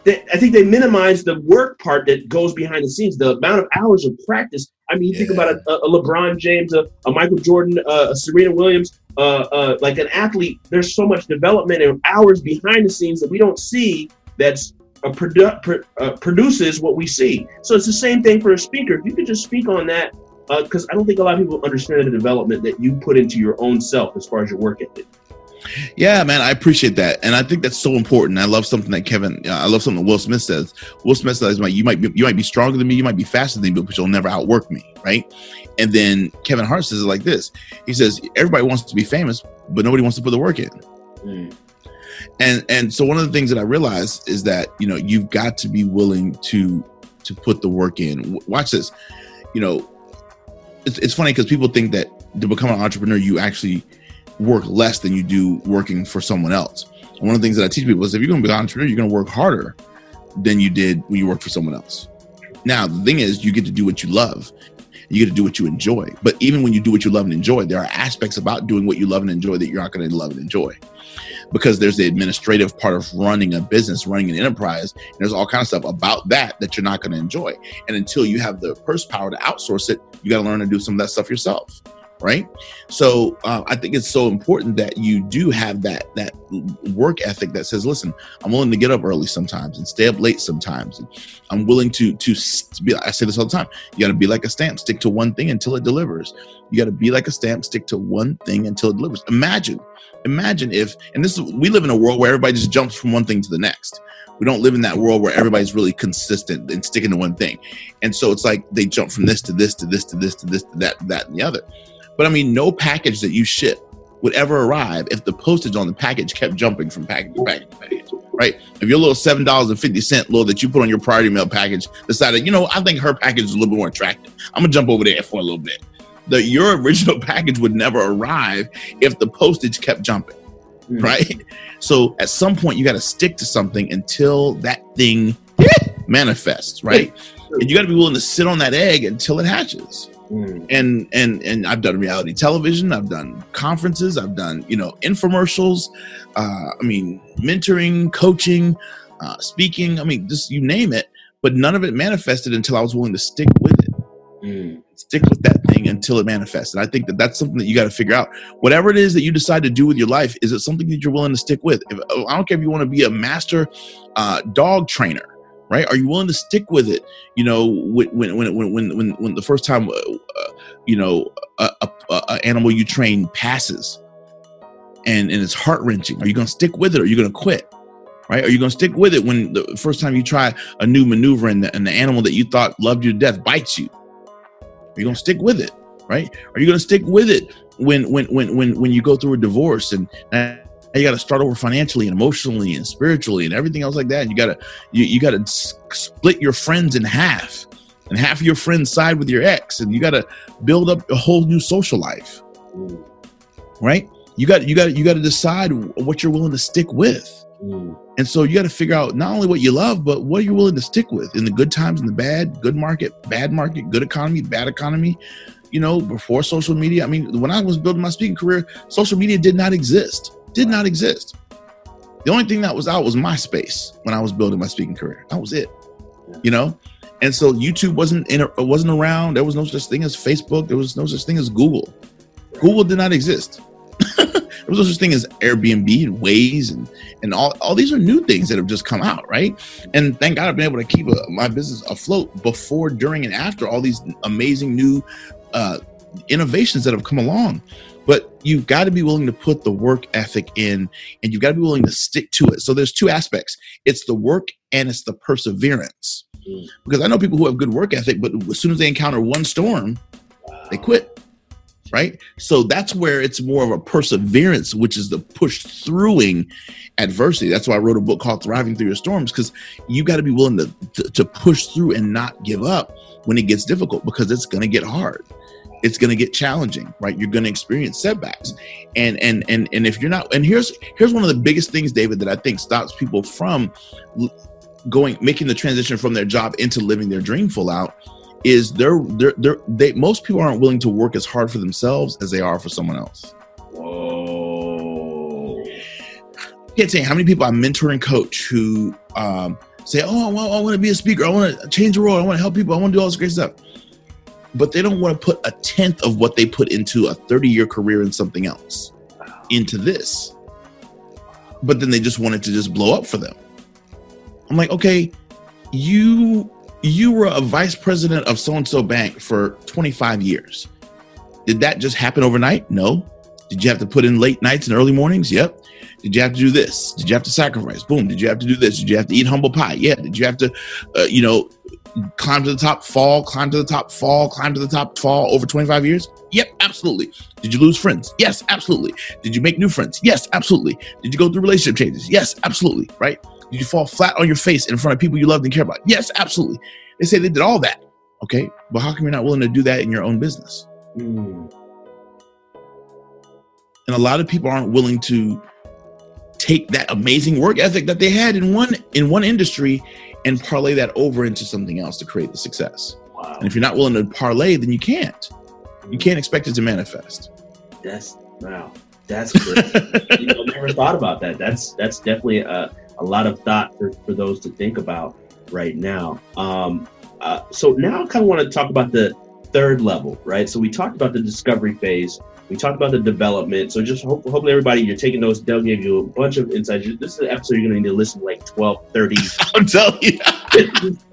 I think they minimize the work part that goes behind the scenes, the amount of hours of practice. I mean, you think about a LeBron James, a Michael Jordan, a Serena Williams, like an athlete. There's so much development and hours behind the scenes that we don't see that's produces what we see. So it's the same thing for a speaker. If you could just speak on that, because I don't think a lot of people understand the development that you put into your own self as far as your work ethic. Yeah, man, I appreciate that. And I think that's so important. I love something that Will Smith says. Will Smith says, you might be stronger than me, you might be faster than me, but you'll never outwork me, right? And then Kevin Hart says it like this. He says, everybody wants to be famous, but nobody wants to put the work in. And so one of the things that I realized is that, you know, you've got to be willing to put the work in. Watch this. You know, it's funny because people think that to become an entrepreneur, you actually work less than you do working for someone else. And one of the things that I teach people is if you're going to be an entrepreneur, you're going to work harder than you did when you worked for someone else. Now, the thing is, you get to do what you love. You get to do what you enjoy. But even when you do what you love and enjoy, there are aspects about doing what you love and enjoy that you're not going to love and enjoy, because there's the administrative part of running a business, running an enterprise. And there's all kinds of stuff about that you're not going to enjoy. And until you have the purse power to outsource it, you got to learn to do some of that stuff yourself. Right. So I think it's so important that you do have that work ethic that says, listen, I'm willing to get up early sometimes and stay up late sometimes. And I'm willing to be, I say this all the time. You got to be like a stamp, stick to one thing until it delivers. You got to be like a stamp, stick to one thing until it delivers. Imagine if, we live in a world where everybody just jumps from one thing to the next. We don't live in that world where everybody's really consistent and sticking to one thing. And so it's like they jump from this to this, to this, to this, to this, to that, and the other. But I mean, no package that you ship would ever arrive if the postage on the package kept jumping from package to package to package, right? If your little $7.50 little that you put on your priority mail package decided, you know, I think her package is a little bit more attractive, I'm gonna jump over there for a little bit. Your original package would never arrive if the postage kept jumping, right? So at some point you gotta stick to something until that thing manifests, right? And you gotta be willing to sit on that egg until it hatches. And I've done reality television, I've done conferences, I've done, you know, infomercials, mentoring, coaching, speaking, just you name it, but none of it manifested until I was willing to stick with it. Stick with that thing until it manifests. And I think that's something that you got to figure out. Whatever it is that you decide to do with your life, is it something that you're willing to stick with? I don't care if you want to be a master dog trainer. Right? Are you willing to stick with it? You know, when the first time, an animal you train passes, and it's heart wrenching. Are you going to stick with it, or are you going to quit? Right? Are you going to stick with it when the first time you try a new maneuver and the animal that you thought loved you to death bites you? Are you going to stick with it? Right? Are you going to stick with it when you go through a divorce and And you got to start over financially and emotionally and spiritually and everything else like that. And you got to split your friends in half, and half of your friends side with your ex, and you got to build up a whole new social life, right? You got to decide what you're willing to stick with. And so you got to figure out not only what you love, but what you're willing to stick with in the good times and the bad, good market, bad market, good economy, bad economy. You know, before social media, I mean, when I was building my speaking career, social media did not exist. The only thing that was out was MySpace when I was building my speaking career. That was it, you know? And so YouTube wasn't around. There was no such thing as Facebook. There was no such thing as Google. Google did not exist. There was no such thing as Airbnb and Waze and all these are new things that have just come out, right? And thank God I've been able to keep my business afloat before, during, and after all these amazing new innovations that have come along. But you've got to be willing to put the work ethic in, and you've got to be willing to stick to it. So there's two aspects. It's the work and it's the perseverance. Because I know people who have good work ethic, but as soon as they encounter one storm, they quit, right? So that's where it's more of a perseverance, which is the push throughing adversity. That's why I wrote a book called Thriving Through Your Storms, because you got to be willing to push through and not give up when it gets difficult, because it's going to get hard. It's going to get challenging, right? You're going to experience setbacks. And if you're not, and here's one of the biggest things, David, that I think stops people from making the transition from their job into living their dream full out is most people aren't willing to work as hard for themselves as they are for someone else. Whoa! I can't tell you how many people I mentor and coach who say, "Oh, I want to be a speaker. I want to change the world. I want to help people. I want to do all this great stuff," but they don't want to put a tenth of what they put into a 30-year career in something else into this. But then they just want it to just blow up for them. I'm like, okay, you were a vice president of so-and-so bank for 25 years. Did that just happen overnight? No. Did you have to put in late nights and early mornings? Yep. Did you have to do this? Did you have to sacrifice? Boom. Did you have to do this? Did you have to eat humble pie? Yeah. Did you have to, climb to the top, fall over 25 years? Yep, absolutely. Did you lose friends? Yes, absolutely. Did you make new friends? Yes, absolutely. Did you go through relationship changes? Yes, absolutely. Right? Did you fall flat on your face in front of people you loved and care about? Yes, absolutely. They say they did all that. Okay, but how come you're not willing to do that in your own business? And a lot of people aren't willing to take that amazing work ethic that they had in one industry and parlay that over into something else to create the success. Wow. And if you're not willing to parlay, then you can't. You can't expect it to manifest. That's great. I never thought about that. That's definitely a lot of thought for those to think about right now. So now I kind of want to talk about the third level, right? So we talked about the discovery phase. We talked about the development. So just hopefully everybody, you're taking notes. Dell gave you a bunch of insights. This is an episode you're going to need to listen to like 12:30. I'm telling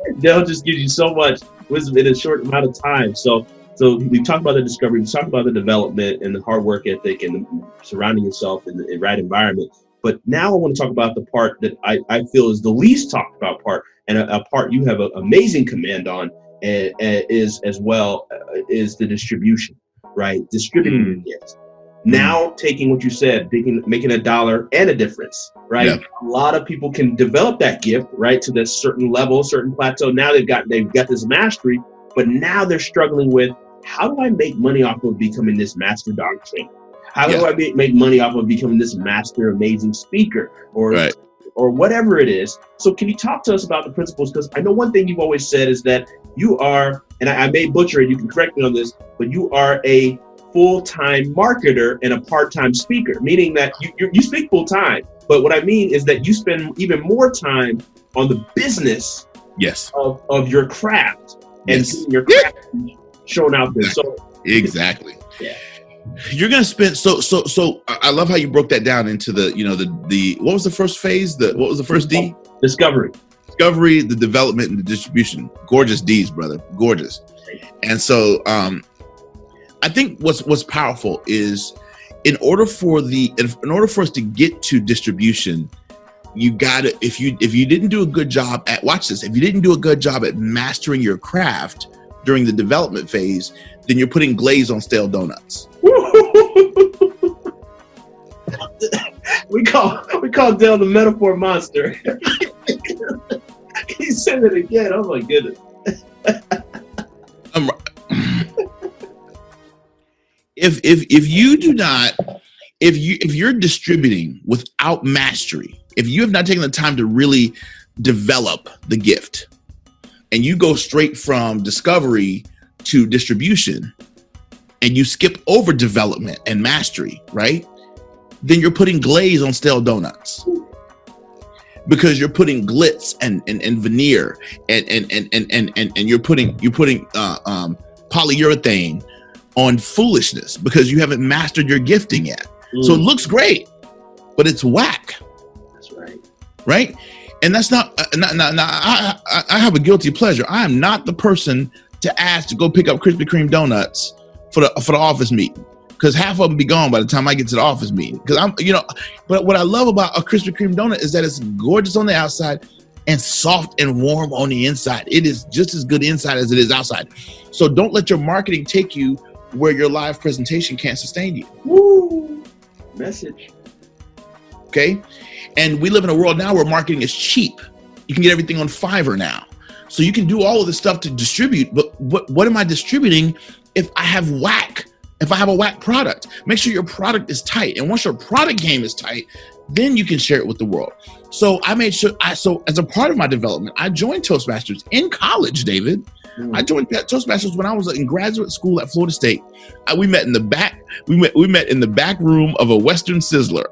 you. Dell just gives you so much wisdom in a short amount of time. So we've talked about the discovery. We've talked about the development and the hard work ethic and surrounding yourself in the right environment. But now I want to talk about the part that I feel is the least talked about part, and a part you have an amazing command on is the distribution, right? Distributing gifts. Now taking what you said, making a dollar and a difference, right? Yep. A lot of people can develop that gift, right, to this certain level, certain plateau. Now they've got this mastery, but now they're struggling with, how do I make money off of becoming this master dog trainer? How do I make money off of becoming this master amazing speaker or whatever it is? So can you talk to us about the principles? Because I know one thing you've always said is that you are, and I may butcher it, you can correct me on this, but you are a full-time marketer and a part-time speaker, meaning that you speak full-time. But what I mean is that you spend even more time on the business of your craft and your craft shown out there. So exactly. Yeah. You're going to spend, so I love how you broke that down into the what was the first phase? What was the first D? Discovery, the development, and the distribution. Gorgeous D's, brother. Gorgeous. And so I think what's powerful is in order for us to get to distribution, you got to, if you didn't do a good job at, watch this, if you didn't do a good job at mastering your craft during the development phase, then you're putting glaze on stale donuts. We call Dell the metaphor monster. He said it again. Oh my goodness. If you do not, if you're distributing without mastery, if you have not taken the time to really develop the gift, and you go straight from discovery to distribution, and you skip over development and mastery, right? Then you're putting glaze on stale donuts, because you're putting glitz and veneer and you're putting polyurethane on foolishness, because you haven't mastered your gifting yet. So it looks great, but it's whack. That's right. Right? And that's not I have a guilty pleasure. I am not the person to ask to go pick up Krispy Kreme donuts for the office meeting, because half of them be gone by the time I get to the office meeting. Because but what I love about a Krispy Kreme donut is that it's gorgeous on the outside and soft and warm on the inside. It is just as good inside as it is outside. So don't let your marketing take you where your live presentation can't sustain you. Woo! Message. Okay? And we live in a world now where marketing is cheap. You can get everything on Fiverr now. So you can do all of this stuff to distribute, but what am I distributing if I have whack? If I have a whack product, make sure your product is tight. And once your product game is tight, then you can share it with the world. So I made sure so as a part of my development, I joined Toastmasters in college, David. I joined Toastmasters when I was in graduate school at Florida State. We met in the back. We met in the back room of a Western Sizzler.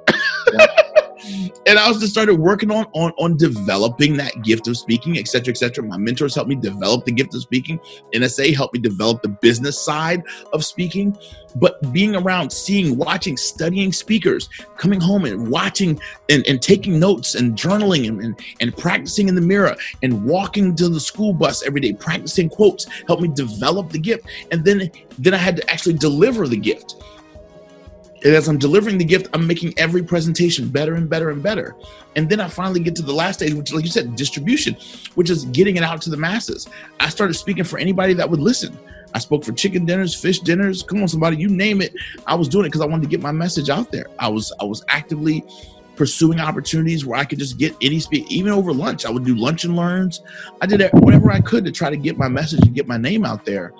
And I was just started working on developing that gift of speaking, et cetera, et cetera. My mentors helped me develop the gift of speaking. NSA helped me develop the business side of speaking. But being around, seeing, watching, studying speakers, coming home and watching and taking notes and journaling and practicing in the mirror and walking to the school bus every day, practicing quotes, helped me develop the gift. And then I had to actually deliver the gift. And as I'm delivering the gift, I'm making every presentation better and better and better. And then I finally get to the last stage, which, like you said, distribution, which is getting it out to the masses. I started speaking for anybody that would listen. I spoke for chicken dinners, fish dinners. Come on, somebody, you name it. I was doing it because I wanted to get my message out there. I was actively pursuing opportunities where I could just get any speak, even over lunch. I would do lunch and learns. I did whatever I could to try to get my message and get my name out there.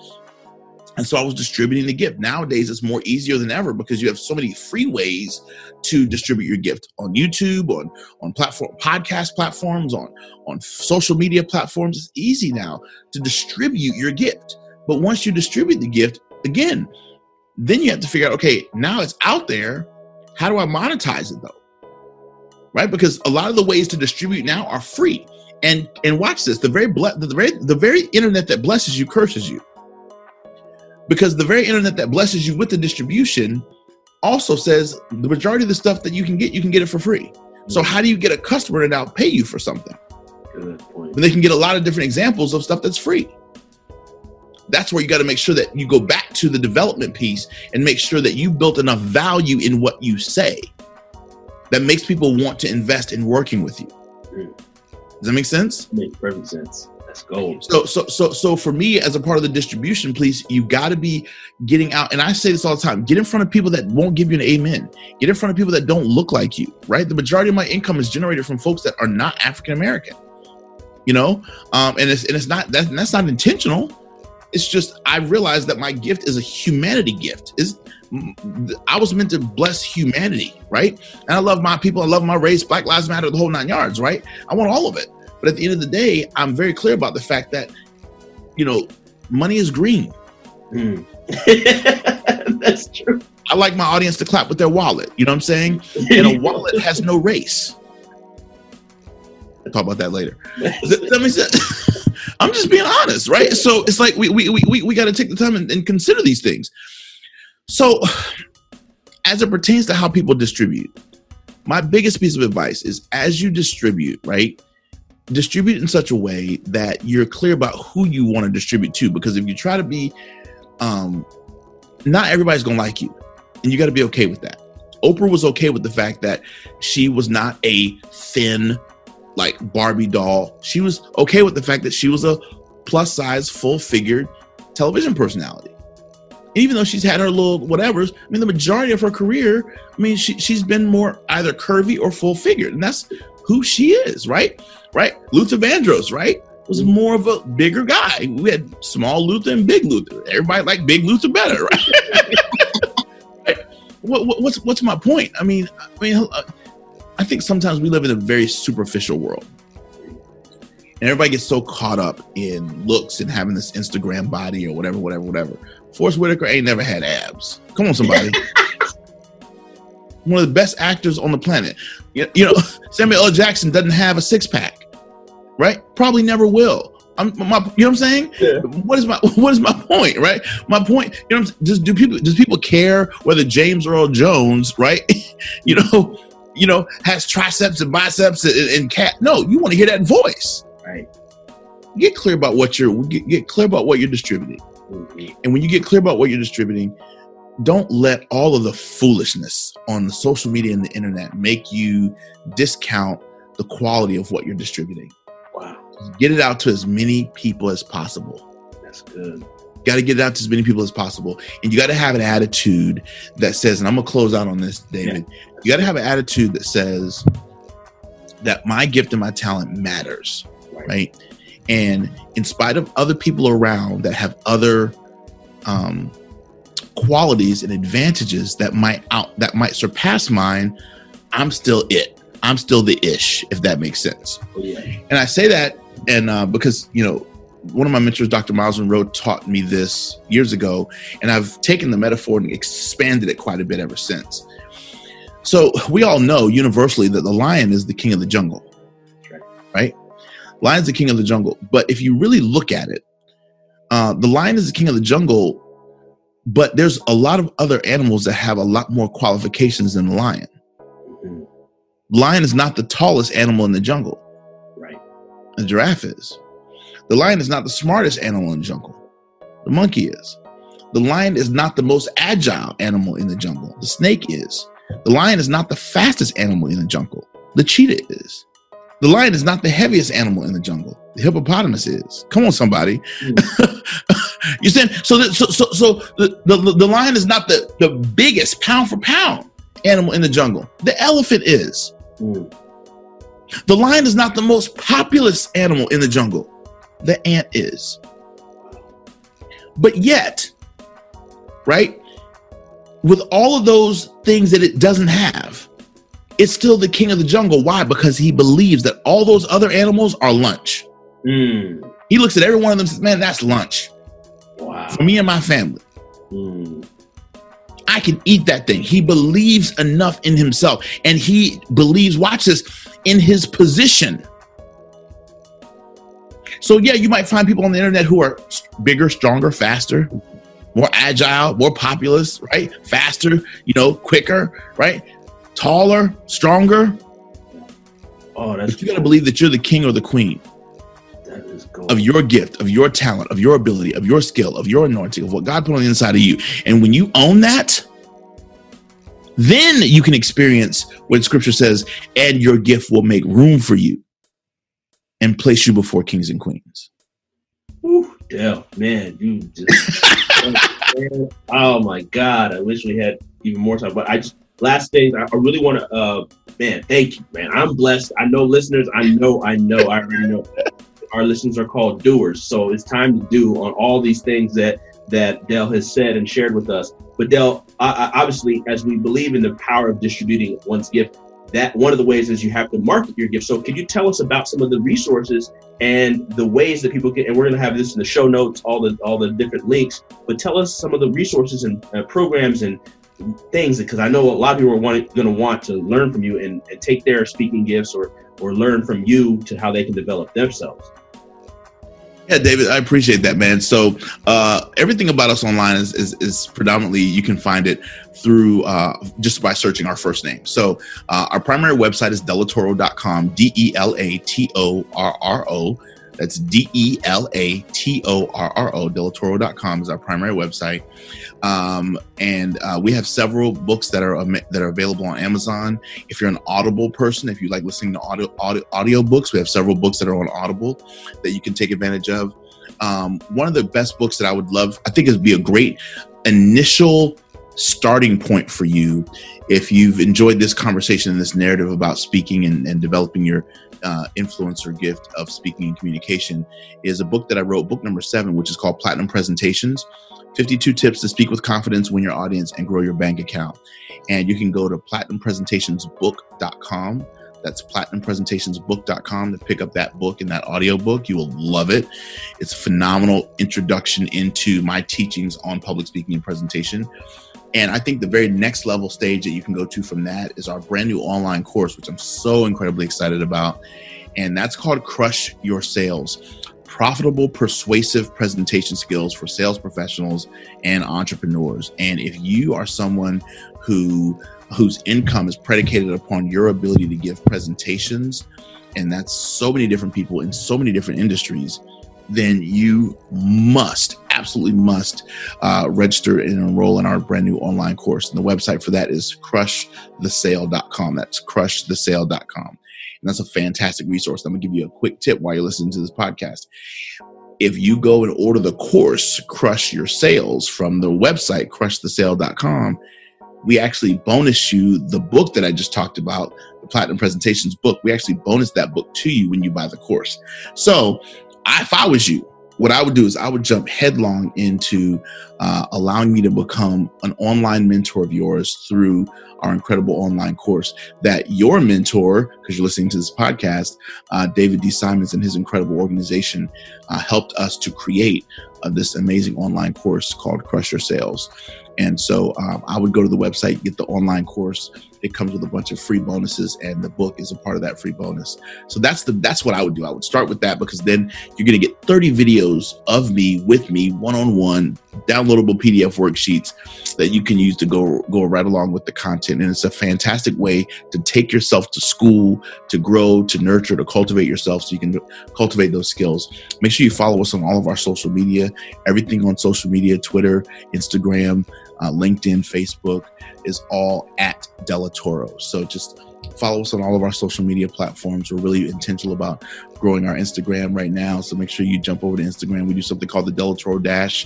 And so I was distributing the gift. Nowadays, it's more easier than ever because you have so many free ways to distribute your gift on YouTube, on podcast platforms, on social media platforms. It's easy now to distribute your gift. But once you distribute the gift, again, then you have to figure out, okay, now it's out there. How do I monetize it though? Right? Because a lot of the ways to distribute now are free. And watch this, the very internet that blesses you curses you. Because the very internet that blesses you with the distribution also says the majority of the stuff that you can get it for free. So how do you get a customer to now pay you for something? Good point. And they can get a lot of different examples of stuff that's free. That's where you got to make sure that you go back to the development piece and make sure that you built enough value in what you say that makes people want to invest in working with you. Does that make sense? It makes perfect sense. Gold. So for me, as a part of the distribution piece, you got to be getting out. And I say this all the time, get in front of people that won't give you an amen. Get in front of people that don't look like you, right? The majority of my income is generated from folks that are not African-American, and it's not that's not intentional. It's just, I realized that my gift is a humanity gift. I was meant to bless humanity, right? And I love my people. I love my race, Black Lives Matter, the whole nine yards, right? I want all of it. But at the end of the day, I'm very clear about the fact that, money is green. That's true. I like my audience to clap with their wallet. You know what I'm saying? And a wallet has no race. I'll talk about that later. I'm just being honest, right? So it's like we got to take the time and consider these things. So as it pertains to how people distribute, my biggest piece of advice is as you distribute, right? Distribute in such a way that you're clear about who you want to distribute to, because if you try to be, not everybody's going to like you, and you got to be okay with that. Oprah was okay with the fact that she was not a thin, like Barbie doll. She was okay with the fact that she was a plus size, full figured television personality. even though she's had her little whatevers, I mean, the majority of her career, I mean, she's been more either curvy or full figured. And that's who she is, right? Right? Luther Vandross, right? Was more of a bigger guy. We had small Luther and big Luther. Everybody liked big Luther better, right? Right. What's my point? I mean, I think sometimes we live in a very superficial world. And everybody gets so caught up in looks and having this Instagram body or whatever. Forrest Whitaker ain't never had abs. Come on, somebody. One of the best actors on the planet. You know, Samuel L. Jackson doesn't have a six-pack, right? Probably never will. You know what I'm saying? Yeah. What is my point, right? My point, you know, what I'm, just do people care whether James Earl Jones, right? you know, has triceps and biceps and cat? No, you want to hear that voice, right? Get clear about what you're distributing, and when you get clear about what you're distributing, don't let all of the foolishness on the social media and the internet make you discount the quality of what you're distributing. Wow. Get it out to as many people as possible. That's good. Got to get it out to as many people as possible. And you got to have an attitude that says, and I'm going to close out on this, David. Yeah. You got to have an attitude that says that my gift and my talent matters, right? And in spite of other people around that have other qualities and advantages that might surpass mine, I'm still it. I'm still the ish, if that makes sense. Yeah. And I say that, and because, you know, one of my mentors, Dr. Myles Munroe, taught me this years ago, and I've taken the metaphor and expanded it quite a bit ever since. So we all know universally that the lion is the king of the jungle, right? Lion's the king of the jungle. But if you really look at it, the lion is the king of the jungle, but there's a lot of other animals that have a lot more qualifications than the lion. Mm-hmm. Lion is not the tallest animal in the jungle. Right. The giraffe is. The lion is not the smartest animal in the jungle. The monkey is. The lion is not the most agile animal in the jungle. The snake is. The lion is not the fastest animal in the jungle. The cheetah is. The lion is not the heaviest animal in the jungle. The hippopotamus is. Come on, somebody. Mm. You said so the lion is not the biggest pound for pound animal in the jungle. The elephant is. Mm. The lion is not the most populous animal in the jungle. The ant is. But yet, right, with all of those things that it doesn't have, it's still the king of the jungle. Why? Because he believes that all those other animals are lunch. Mm. He looks at every one of them and says, man, that's lunch. Wow. For me and my family. Mm. I can eat that thing. He believes enough in himself. And he believes, watch this, in his position. So, yeah, you might find people on the internet who are bigger, stronger, faster, more agile, more populous, right? Faster, you know, quicker, right? Taller, stronger. Oh, that's. But you got to believe that you're the king or the queen. That is gold. Of your gift, of your talent, of your ability, of your skill, of your anointing, of what God put on the inside of you. And when you own that, then you can experience what Scripture says, and your gift will make room for you and place you before kings and queens. Ooh, damn, man, you just. Oh my God, I wish we had even more time. But last thing, I really want to. Man, thank you, man. I'm blessed. I know listeners. I already know. Our listeners are called doers, so it's time to do on all these things that Del has said and shared with us. But Del, obviously, as we believe in the power of distributing one's gift, that one of the ways is you have to market your gift. So could you tell us about some of the resources and the ways that people can, and we're going to have this in the show notes, all the different links, but tell us some of the resources and programs and things, because I know a lot of people are going to want to learn from you and take their speaking gifts or learn from you to how they can develop themselves. Yeah, David, I appreciate that, man. So everything about us online is predominantly, you can find it through just by searching our first name. So our primary website is Delatorro.com, DELATORRO. That's DELATORRO. Delatorro.com is our primary website. And we have several books that are available on Amazon. If you're an Audible person, if you like listening to audio books, we have several books that are on Audible that you can take advantage of. One of the best books that I would love, I think it would be a great initial starting point for you, if you've enjoyed this conversation and this narrative about speaking and developing your influencer gift of speaking and communication, is a book that I wrote, book number 7, which is called Platinum Presentations, 52 Tips to Speak with Confidence, Win Your Audience, and Grow Your Bank Account. And you can go to PlatinumPresentationsBook.com. That's PlatinumPresentationsBook.com to pick up that book and that audiobook. You will love it. It's a phenomenal introduction into my teachings on public speaking and presentation. And I think the very next level stage that you can go to from that is our brand new online course, which I'm so incredibly excited about. And that's called Crush Your Sales, Profitable Persuasive Presentation Skills for Sales Professionals and Entrepreneurs. And if you are someone whose income is predicated upon your ability to give presentations, and that's so many different people in so many different industries, then you must, absolutely must, register and enroll in our brand new online course. And the website for that is crushthesale.com. That's crushthesale.com. And that's a fantastic resource. I'm gonna give you a quick tip while you're listening to this podcast. If you go and order the course, Crush Your Sales, from the website, crushthesale.com, we actually bonus you the book that I just talked about, the Platinum Presentations book. We actually bonus that book to you when you buy the course. So if I was you, what I would do is I would jump headlong into allowing me to become an online mentor of yours through our incredible online course that your mentor, because you're listening to this podcast, David E. Simons and his incredible organization helped us to create this amazing online course called Crush Your Sales. And so I would go to the website, get the online course. It comes with a bunch of free bonuses, and the book is a part of that free bonus. So that's what I would do. I would start with that, because then you're going to get 30 videos of me, with me, one-on-one, downloadable PDF worksheets that you can use to go right along with the content. And it's a fantastic way to take yourself to school, to grow, to nurture, to cultivate yourself, so you can cultivate those skills. Make sure you follow us on all of our social media, everything on social media, Twitter, Instagram, LinkedIn, Facebook, is all at Delatorro. So just follow us on all of our social media platforms. We're really intentional about growing our Instagram right now. So make sure you jump over to Instagram. We do something called the Delatorro Dash,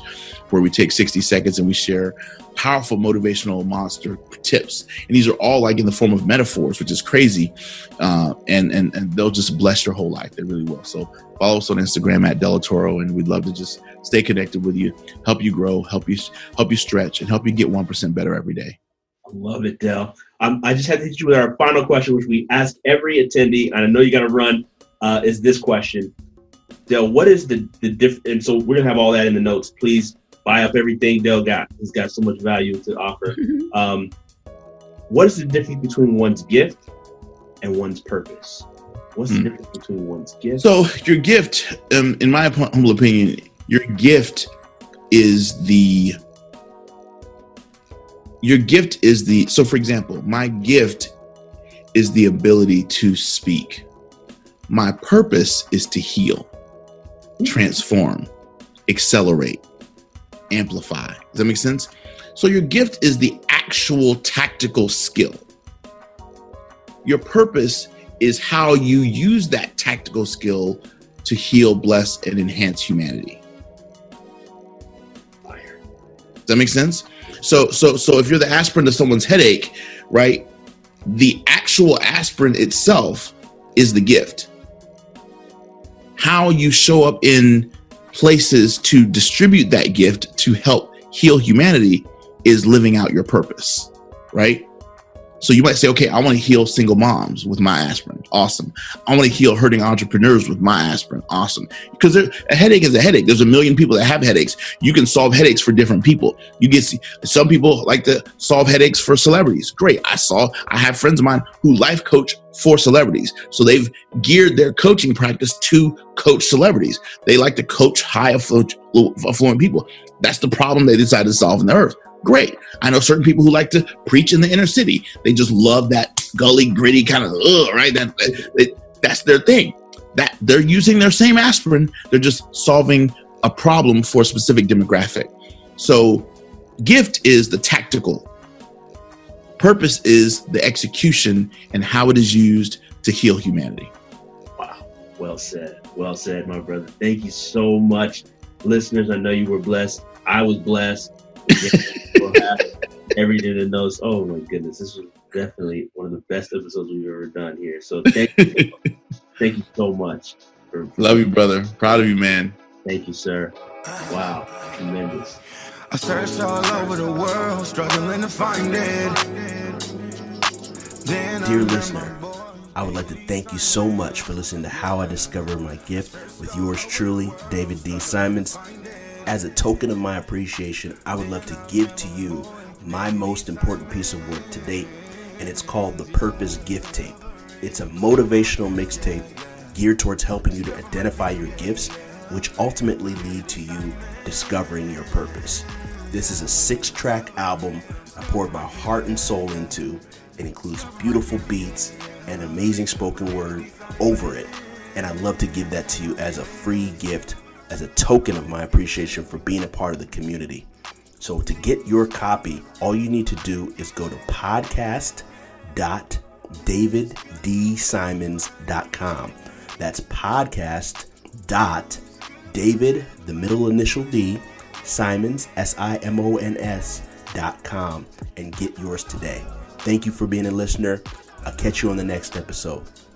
where we take 60 seconds and we share powerful motivational monster tips. And these are all like in the form of metaphors, which is crazy. And they'll just bless your whole life. They really will. So follow us on Instagram at Delatorro, and we'd love to just stay connected with you, help you grow, help you stretch, and help you get 1% better every day. I love it, Del. I just had to hit you with our final question, which we ask every attendee, and I know you got to run, is this question. Del, what is the difference? And so we're going to have all that in the notes. Please buy up everything Del got. He's got so much value to offer. What is the difference between one's gift and one's purpose? What's the difference between one's gift? So your gift, in my humble opinion, your gift is the... So for example, my gift is the ability to speak. My purpose is to heal, transform, accelerate, amplify. Does that make sense? So your gift is the actual tactical skill. Your purpose is how you use that tactical skill to heal, bless, and enhance humanity. Fire. Does that make sense? So if you're the aspirin to someone's headache, right, the actual aspirin itself is the gift. How you show up in places to distribute that gift to help heal humanity is living out your purpose, right? So you might say, okay, I want to heal single moms with my aspirin. Awesome. I want to heal hurting entrepreneurs with my aspirin. Awesome. Because a headache is a headache. There's a million people that have headaches. You can solve headaches for different people. You get some people like to solve headaches for celebrities. Great. I have friends of mine who life coach for celebrities. So they've geared their coaching practice to coach celebrities. They like to coach high affluent people. That's the problem they decided to solve on the earth. Great. I know certain people who like to preach in the inner city. They just love that gully gritty kind of, right? That's their thing. That they're using their same aspirin. They're just solving a problem for a specific demographic. So gift is the tactical. Purpose is the execution and how it is used to heal humanity. Wow. Well said. Well said, my brother. Thank you so much. Listeners, I know you were blessed. I was blessed. Everything that knows. Oh my goodness, this was definitely one of the best episodes we've ever done here. So thank you, thank you so much. Love you, brother. Proud of you, man. Thank you, sir. Wow, tremendous. I searched all over the world, struggling to find it. Dear listener, I would like to thank you so much for listening to How I Discovered My Gift with yours truly, David D. Simons. As a token of my appreciation, I would love to give to you my most important piece of work to date, and it's called the Purpose Gift Tape. It's a motivational mixtape geared towards helping you to identify your gifts, which ultimately lead to you discovering your purpose. This is a 6-track album I poured my heart and soul into. It includes beautiful beats and amazing spoken word over it, and I'd love to give that to you as a free gift, as a token of my appreciation for being a part of the community. So to get your copy, all you need to do is go to podcast.daviddsimons.com. That's podcast.david, the middle initial D, Simons, SIMONS.com, and get yours today. Thank you for being a listener. I'll catch you on the next episode.